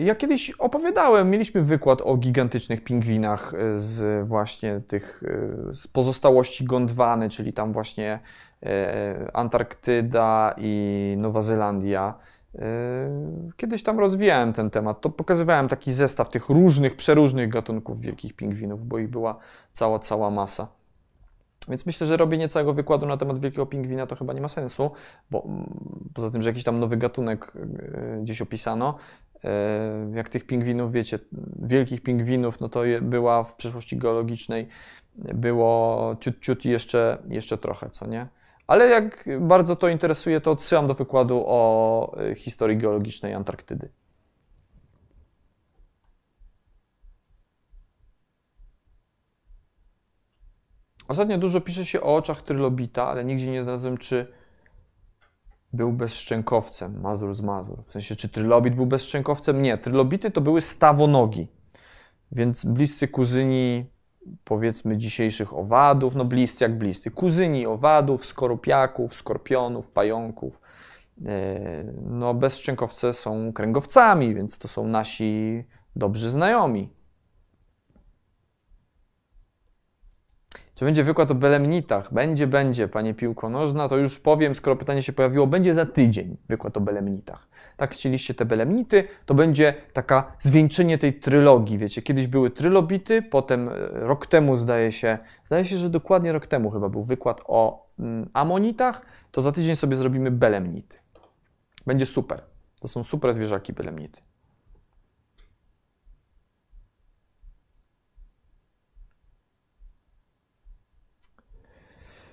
Ja kiedyś opowiadałem, mieliśmy wykład o gigantycznych pingwinach z właśnie tych z pozostałości Gondwany, czyli tam właśnie Antarktyda i Nowa Zelandia. Kiedyś tam rozwijałem ten temat, to pokazywałem taki zestaw tych różnych, przeróżnych gatunków wielkich pingwinów, bo ich była cała, cała masa. Więc myślę, że robienie całego wykładu na temat wielkiego pingwina to chyba nie ma sensu, bo poza tym, że jakiś tam nowy gatunek gdzieś opisano, jak tych pingwinów, wiecie, wielkich pingwinów, no to była w przeszłości geologicznej, było ciut, ciut i jeszcze, jeszcze trochę, co nie? Ale jak bardzo to interesuje, to odsyłam do wykładu o historii geologicznej Antarktydy. Ostatnio dużo pisze się o oczach trylobita, ale nigdzie nie znalazłem, czy był bezszczękowcem. Mazur z Mazur. W sensie, czy trylobit był bezszczękowcem? Nie. Trylobity to były stawonogi, więc bliscy kuzyni, powiedzmy, dzisiejszych owadów, no bliscy jak bliscy. Kuzyni owadów, skorupiaków, skorpionów, pająków. No bezszczękowce są kręgowcami, więc to są nasi dobrzy znajomi. Czy będzie wykład o belemnitach? Będzie, będzie, Panie Piłko Nożna. To już powiem, skoro pytanie się pojawiło. Będzie za tydzień wykład o belemnitach. Tak chcieliście te belemnity, to będzie taka zwieńczenie tej trylogii. Wiecie, kiedyś były trylobity, potem rok temu zdaje się, zdaje się, że dokładnie rok temu chyba był wykład o mm, amonitach, to za tydzień sobie zrobimy belemnity. Będzie super. To są super zwierzaki belemnity.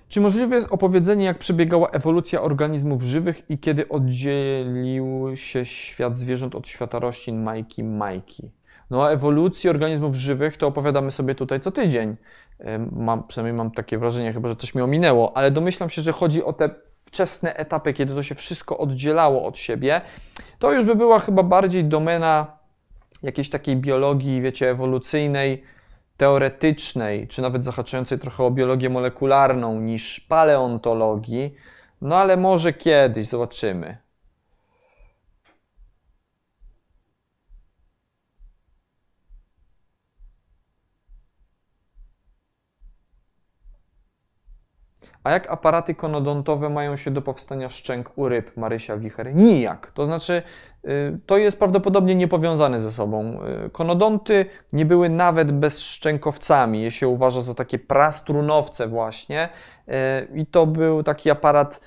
Czy możliwe jest opowiedzenie, jak przebiegała ewolucja organizmów żywych i kiedy oddzielił się świat zwierząt od świata roślin? Majki, Majki. No a ewolucji organizmów żywych to opowiadamy sobie tutaj co tydzień. Mam, przynajmniej mam takie wrażenie, chyba że coś mi ominęło, ale domyślam się, że chodzi o te wczesne etapy, kiedy to się wszystko oddzielało od siebie. To już by była chyba bardziej domena jakiejś takiej biologii, wiecie, ewolucyjnej, teoretycznej, czy nawet zahaczającej trochę o biologię molekularną niż paleontologii, no ale może kiedyś, zobaczymy. A jak aparaty konodontowe mają się do powstania szczęk u ryb, Marysia Wicher? Nijak. To znaczy, to jest prawdopodobnie niepowiązane ze sobą. Konodonty nie były nawet bezszczękowcami, je się uważa za takie prastrunowce właśnie. I to był taki aparat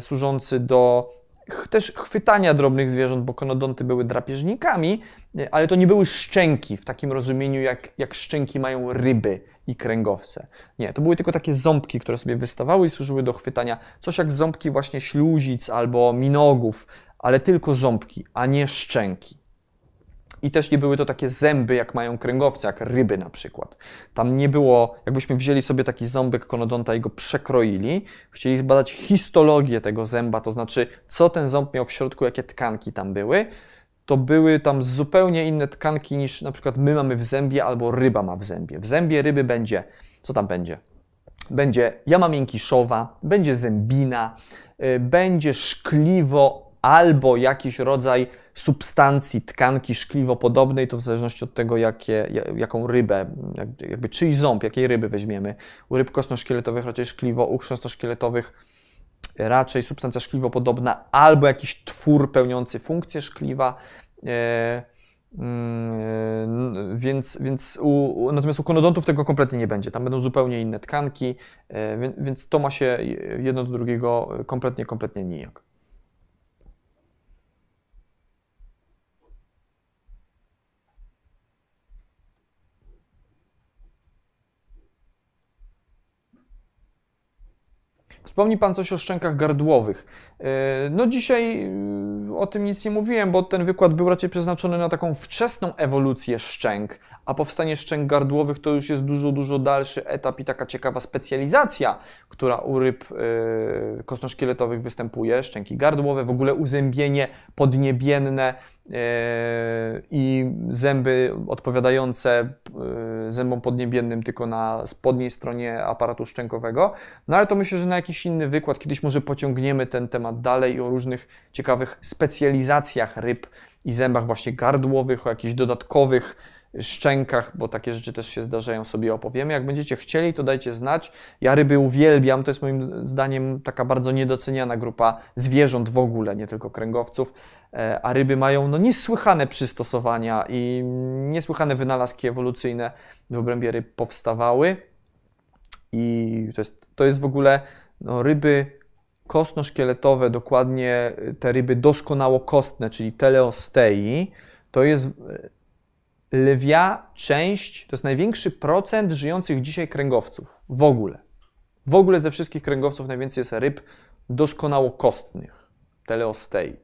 służący do też chwytania drobnych zwierząt, bo konodonty były drapieżnikami, ale to nie były szczęki w takim rozumieniu, jak, jak szczęki mają ryby i kręgowce. Nie, to były tylko takie ząbki, które sobie wystawały i służyły do chwytania. Coś jak ząbki właśnie śluzic albo minogów, ale tylko ząbki, a nie szczęki. I też nie były to takie zęby, jak mają kręgowce, jak ryby na przykład. Tam nie było, jakbyśmy wzięli sobie taki ząbek konodonta i go przekroili, chcieli zbadać histologię tego zęba, to znaczy co ten ząb miał w środku, jakie tkanki tam były, to były tam zupełnie inne tkanki niż na przykład my mamy w zębie albo ryba ma w zębie. W zębie ryby będzie, co tam będzie? Będzie jama miękiszowa, będzie zębina, yy, będzie szkliwo albo jakiś rodzaj substancji, tkanki szkliwopodobnej, to w zależności od tego, jakie, jaką rybę, jakby czyj ząb, jakiej ryby weźmiemy. U ryb kostno-szkieletowych raczej szkliwo, u chrzęsto-szkieletowych raczej substancja szkliwopodobna albo jakiś twór pełniący funkcję szkliwa. Yy, yy, więc, więc u, natomiast u konodontów tego kompletnie nie będzie. Tam będą zupełnie inne tkanki, yy, więc to ma się jedno do drugiego kompletnie, kompletnie nijak. Wspomni Pan coś o szczękach gardłowych. No dzisiaj o tym nic nie mówiłem, bo ten wykład był raczej przeznaczony na taką wczesną ewolucję szczęk, a powstanie szczęk gardłowych to już jest dużo, dużo dalszy etap i taka ciekawa specjalizacja, która u ryb kostno-szkieletowych występuje. Szczęki gardłowe, w ogóle uzębienie podniebienne i zęby odpowiadające zębom podniebiennym tylko na spodniej stronie aparatu szczękowego. No ale to myślę, że na jakiś inny wykład kiedyś może pociągniemy ten temat dalej i o różnych ciekawych specjalizacjach ryb i zębach właśnie gardłowych, o jakichś dodatkowych szczękach, bo takie rzeczy też się zdarzają, sobie opowiemy. Jak będziecie chcieli, to dajcie znać. Ja ryby uwielbiam, to jest moim zdaniem taka bardzo niedoceniana grupa zwierząt w ogóle, nie tylko kręgowców, a ryby mają no niesłychane przystosowania i niesłychane wynalazki ewolucyjne w obrębie ryb powstawały i to jest, to jest w ogóle no, ryby kostno-szkieletowe, dokładnie te ryby doskonałokostne, czyli teleostei, to jest lwia część, to jest największy procent żyjących dzisiaj kręgowców w ogóle. W ogóle ze wszystkich kręgowców najwięcej jest ryb doskonałokostnych, teleostei.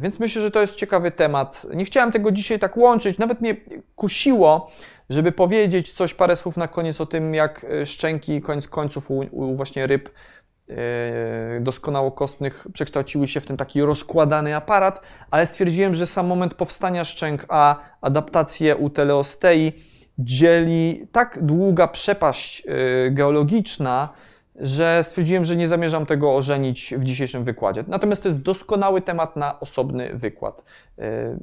Więc myślę, że to jest ciekawy temat. Nie chciałem tego dzisiaj tak łączyć, nawet mnie kusiło, żeby powiedzieć coś, parę słów na koniec o tym, jak szczęki koniec końców u, u właśnie ryb doskonałokostnych przekształciły się w ten taki rozkładany aparat, ale stwierdziłem, że sam moment powstania szczęk, a adaptację u teleostei dzieli tak długa przepaść geologiczna, że stwierdziłem, że nie zamierzam tego ożenić w dzisiejszym wykładzie. Natomiast to jest doskonały temat na osobny wykład.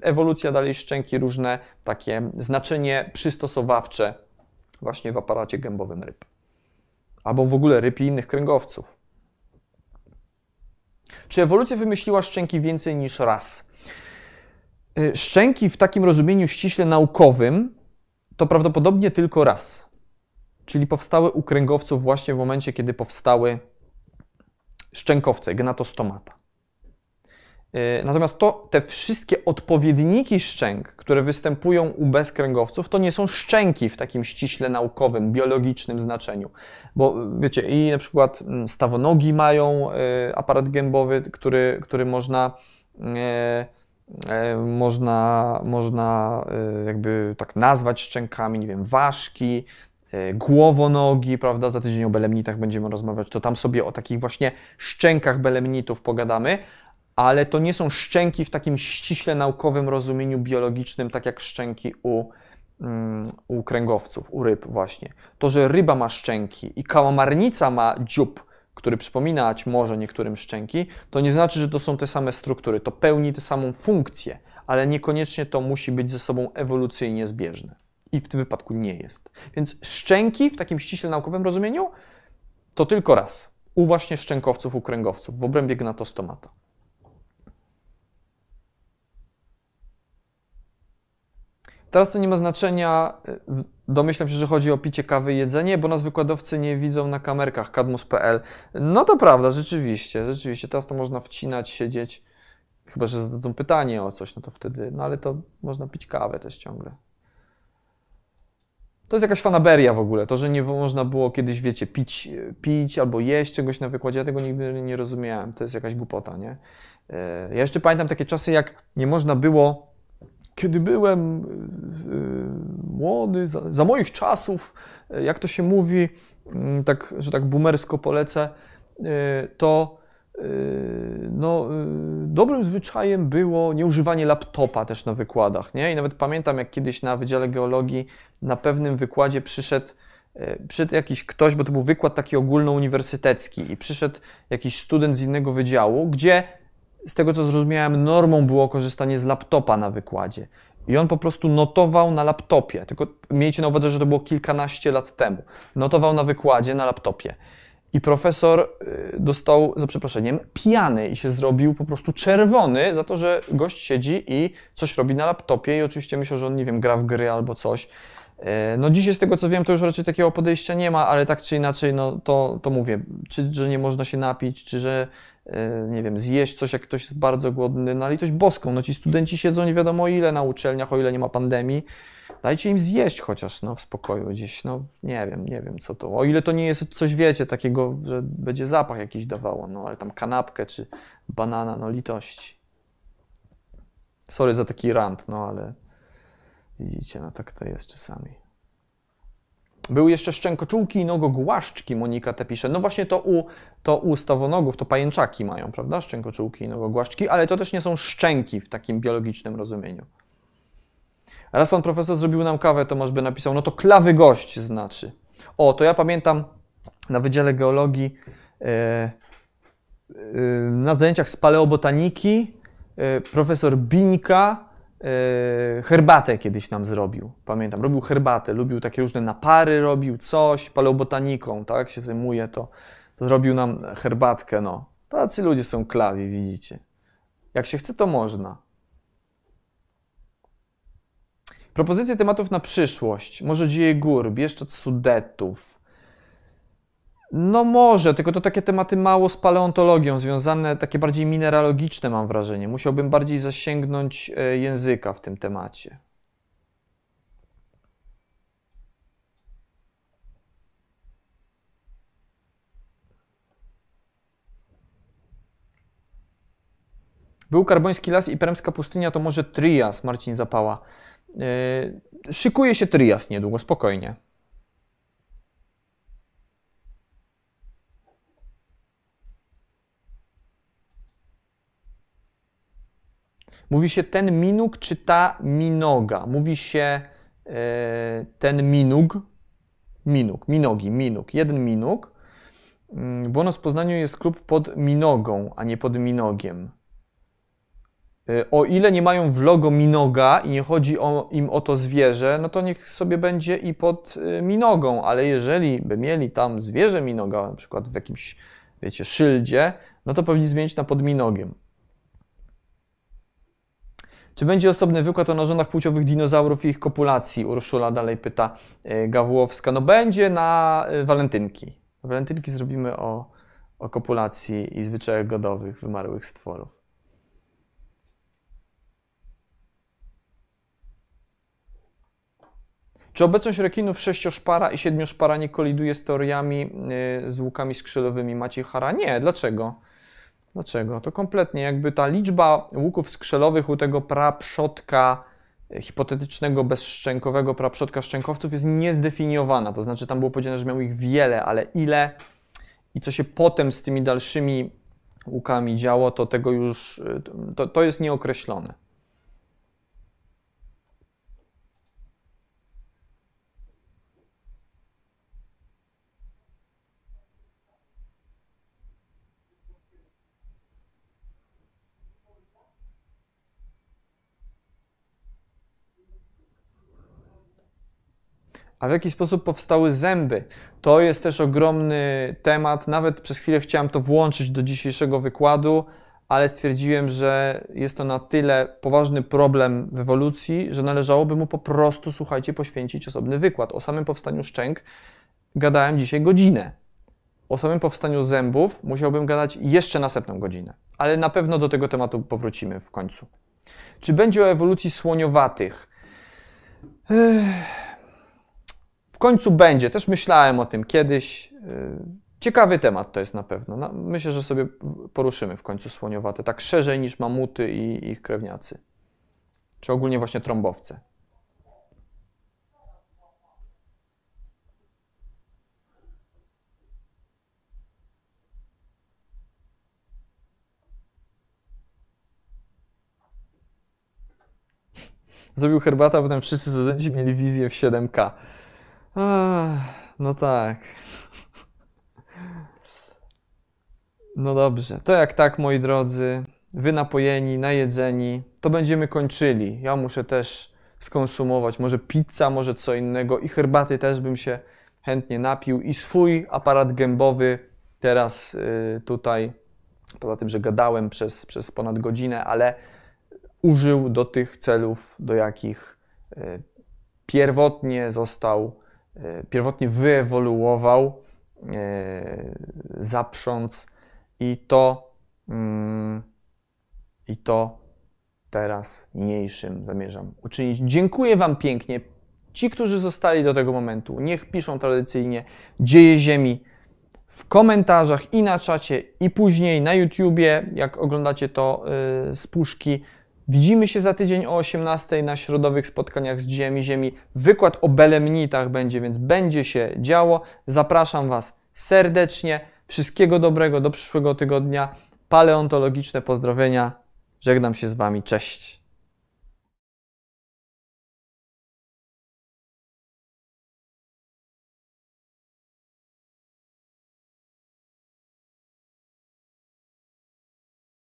Ewolucja dalej szczęki, różne takie znaczenie przystosowawcze właśnie w aparacie gębowym ryb. Albo w ogóle ryb i innych kręgowców. Czy ewolucja wymyśliła szczęki więcej niż raz? Szczęki w takim rozumieniu ściśle naukowym to prawdopodobnie tylko raz. Czyli powstały u kręgowców właśnie w momencie, kiedy powstały szczękowce, gnatostomata. Natomiast to, te wszystkie odpowiedniki szczęk, które występują u bezkręgowców, to nie są szczęki w takim ściśle naukowym, biologicznym znaczeniu. Bo wiecie, i na przykład stawonogi mają aparat gębowy, który, który można, można, można jakby tak nazwać szczękami, nie wiem, ważki, głowonogi, prawda, za tydzień o belemnitach będziemy rozmawiać, to tam sobie o takich właśnie szczękach belemnitów pogadamy. ale to nie są szczęki w takim ściśle naukowym rozumieniu biologicznym, tak jak szczęki u, um, u kręgowców, u ryb właśnie. To, że ryba ma szczęki i kałamarnica ma dziób, który przypominać może niektórym szczęki, to nie znaczy, że to są te same struktury. To pełni tę samą funkcję, ale niekoniecznie to musi być ze sobą ewolucyjnie zbieżne. I w tym wypadku nie jest. Więc szczęki w takim ściśle naukowym rozumieniu to tylko raz. U właśnie szczękowców, u kręgowców, w obrębie gnatostomata. Teraz to nie ma znaczenia, domyślam się, że chodzi o picie kawy i jedzenie, bo nas wykładowcy nie widzą na kamerkach kadmus kropka p l. No to prawda, rzeczywiście, rzeczywiście, teraz to można wcinać, siedzieć, chyba że zadadzą pytanie o coś, no to wtedy, no ale to można pić kawę też ciągle. To jest jakaś fanaberia w ogóle, to, że nie można było kiedyś, wiecie, pić, pić albo jeść czegoś na wykładzie, ja tego nigdy nie rozumiałem, to jest jakaś głupota, nie? Ja jeszcze pamiętam takie czasy, jak nie można było... Kiedy byłem yy, młody, za, za moich czasów, jak to się mówi, yy, tak, że tak boomersko polecę, yy, to yy, no, yy, dobrym zwyczajem było nieużywanie laptopa też na wykładach. Nie? I nawet pamiętam, jak kiedyś na Wydziale Geologii na pewnym wykładzie przyszedł, yy, przyszedł jakiś ktoś, bo to był wykład taki ogólnouniwersytecki i przyszedł jakiś student z innego wydziału, gdzie... Z tego, co zrozumiałem, normą było korzystanie z laptopa na wykładzie. I on po prostu notował na laptopie. Tylko miejcie na uwadze, że to było kilkanaście lat temu. Notował na wykładzie, na laptopie. I profesor dostał, za przeproszeniem, pijany i się zrobił po prostu czerwony za to, że gość siedzi i coś robi na laptopie i oczywiście myślał, że on, nie wiem, gra w gry albo coś. No dzisiaj z tego, co wiem, to już raczej takiego podejścia nie ma, ale tak czy inaczej, no to, to mówię, czy że nie można się napić, czy że nie wiem, zjeść coś, jak ktoś jest bardzo głodny, na litość boską. No ci studenci siedzą nie wiadomo ile na uczelniach, o ile nie ma pandemii. Dajcie im zjeść chociaż, no w spokoju gdzieś, no nie wiem, nie wiem co to. O ile to nie jest coś, wiecie, takiego, że będzie zapach jakiś dawało, no ale tam kanapkę czy banana, no litości. Sorry za taki rant, no ale widzicie, no tak to jest czasami. Były jeszcze szczękoczułki i nogogłaszczki, Monika te pisze. No właśnie to u, to u stawonogów, to pajęczaki mają, prawda? Szczękoczułki i nogogłaszczki, ale to też nie są szczęki w takim biologicznym rozumieniu. Raz pan profesor zrobił nam kawę, Tomasz by napisał, no to klawy gość znaczy. O, to ja pamiętam na Wydziale Geologii yy, yy, na zajęciach z paleobotaniki yy, profesor Bińka herbatę kiedyś nam zrobił, pamiętam, robił herbatę, lubił takie różne napary, robił coś, paleobotaniką, tak, się zajmuje, to, to zrobił nam herbatkę, no. Tacy ludzie są klawi, widzicie. Jak się chce, to można. Propozycje tematów na przyszłość. Może dzieje gór, Bieszczad, Sudetów. No może, tylko to takie tematy mało z paleontologią związane, takie bardziej mineralogiczne mam wrażenie. Musiałbym bardziej zasięgnąć języka w tym temacie. Był Karboński Las i Permska Pustynia, to może Trias, Marcin Zapała. Yy, szykuje się Trias niedługo, spokojnie. Mówi się ten minug czy ta minoga? Mówi się yy, ten minug, minug, minogi, minug, jeden minug, yy, bo u nas w Poznaniu jest klub pod minogą, a nie pod minogiem. Yy, o ile nie mają w logo minoga i nie chodzi o, im o to zwierzę, no to niech sobie będzie i pod yy, minogą, ale jeżeli by mieli tam zwierzę minoga, na przykład w jakimś, wiecie, szyldzie, no to powinni zmienić na pod minogiem. Czy będzie osobny wykład o narzędziach płciowych dinozaurów i ich kopulacji? Urszula dalej pyta, Gawłowska. No będzie na walentynki. Na walentynki zrobimy o, o kopulacji i zwyczajach godowych wymarłych stworów. Czy obecność rekinów sześcioszpara i siedmioszpara nie koliduje z teoriami z łukami skrzelowymi Maciej Hara? Nie, dlaczego? Dlaczego? To kompletnie jakby ta liczba łuków skrzelowych u tego praprzodka, hipotetycznego, bezszczękowego praprzodka szczękowców jest niezdefiniowana. To znaczy tam było powiedziane, że miał ich wiele, ale ile i co się potem z tymi dalszymi łukami działo, to tego już, to, to jest nieokreślone. A w jaki sposób powstały zęby? To jest też ogromny temat. Nawet przez chwilę chciałem to włączyć do dzisiejszego wykładu, ale stwierdziłem, że jest to na tyle poważny problem w ewolucji, że należałoby mu po prostu, słuchajcie, poświęcić osobny wykład. O samym powstaniu szczęk gadałem dzisiaj godzinę. O samym powstaniu zębów musiałbym gadać jeszcze następną godzinę. Ale na pewno do tego tematu powrócimy w końcu. Czy będzie o ewolucji słoniowatych? Ech... W końcu będzie. Też myślałem o tym kiedyś. Ciekawy temat to jest na pewno. No, myślę, że sobie poruszymy w końcu słoniowate, tak szerzej niż mamuty i ich krewniacy. Czy ogólnie właśnie trąbowce. Zrobił herbatę, a potem wszyscy studenci mieli wizję w siedem K. Ach, no tak. No dobrze, to jak tak, moi drodzy, wy napojeni, najedzeni, to będziemy kończyli. Ja muszę też skonsumować, może pizza, może co innego i herbaty też bym się chętnie napił i swój aparat gębowy teraz yy, tutaj, poza tym, że gadałem przez, przez ponad godzinę, ale użył do tych celów, do jakich yy, pierwotnie został Pierwotnie wyewoluował, yy, zaprząc i to, yy, i to teraz niniejszym zamierzam uczynić. Dziękuję wam pięknie. Ci, którzy zostali do tego momentu, niech piszą tradycyjnie dzieje ziemi w komentarzach i na czacie, i później na YouTubie, jak oglądacie to yy, z puszki. Widzimy się za tydzień o osiemnastej na środowych spotkaniach z Dziejami Ziemi. Wykład o belemnitach będzie, więc będzie się działo. Zapraszam was serdecznie. Wszystkiego dobrego do przyszłego tygodnia. Paleontologiczne pozdrowienia. Żegnam się z wami. Cześć.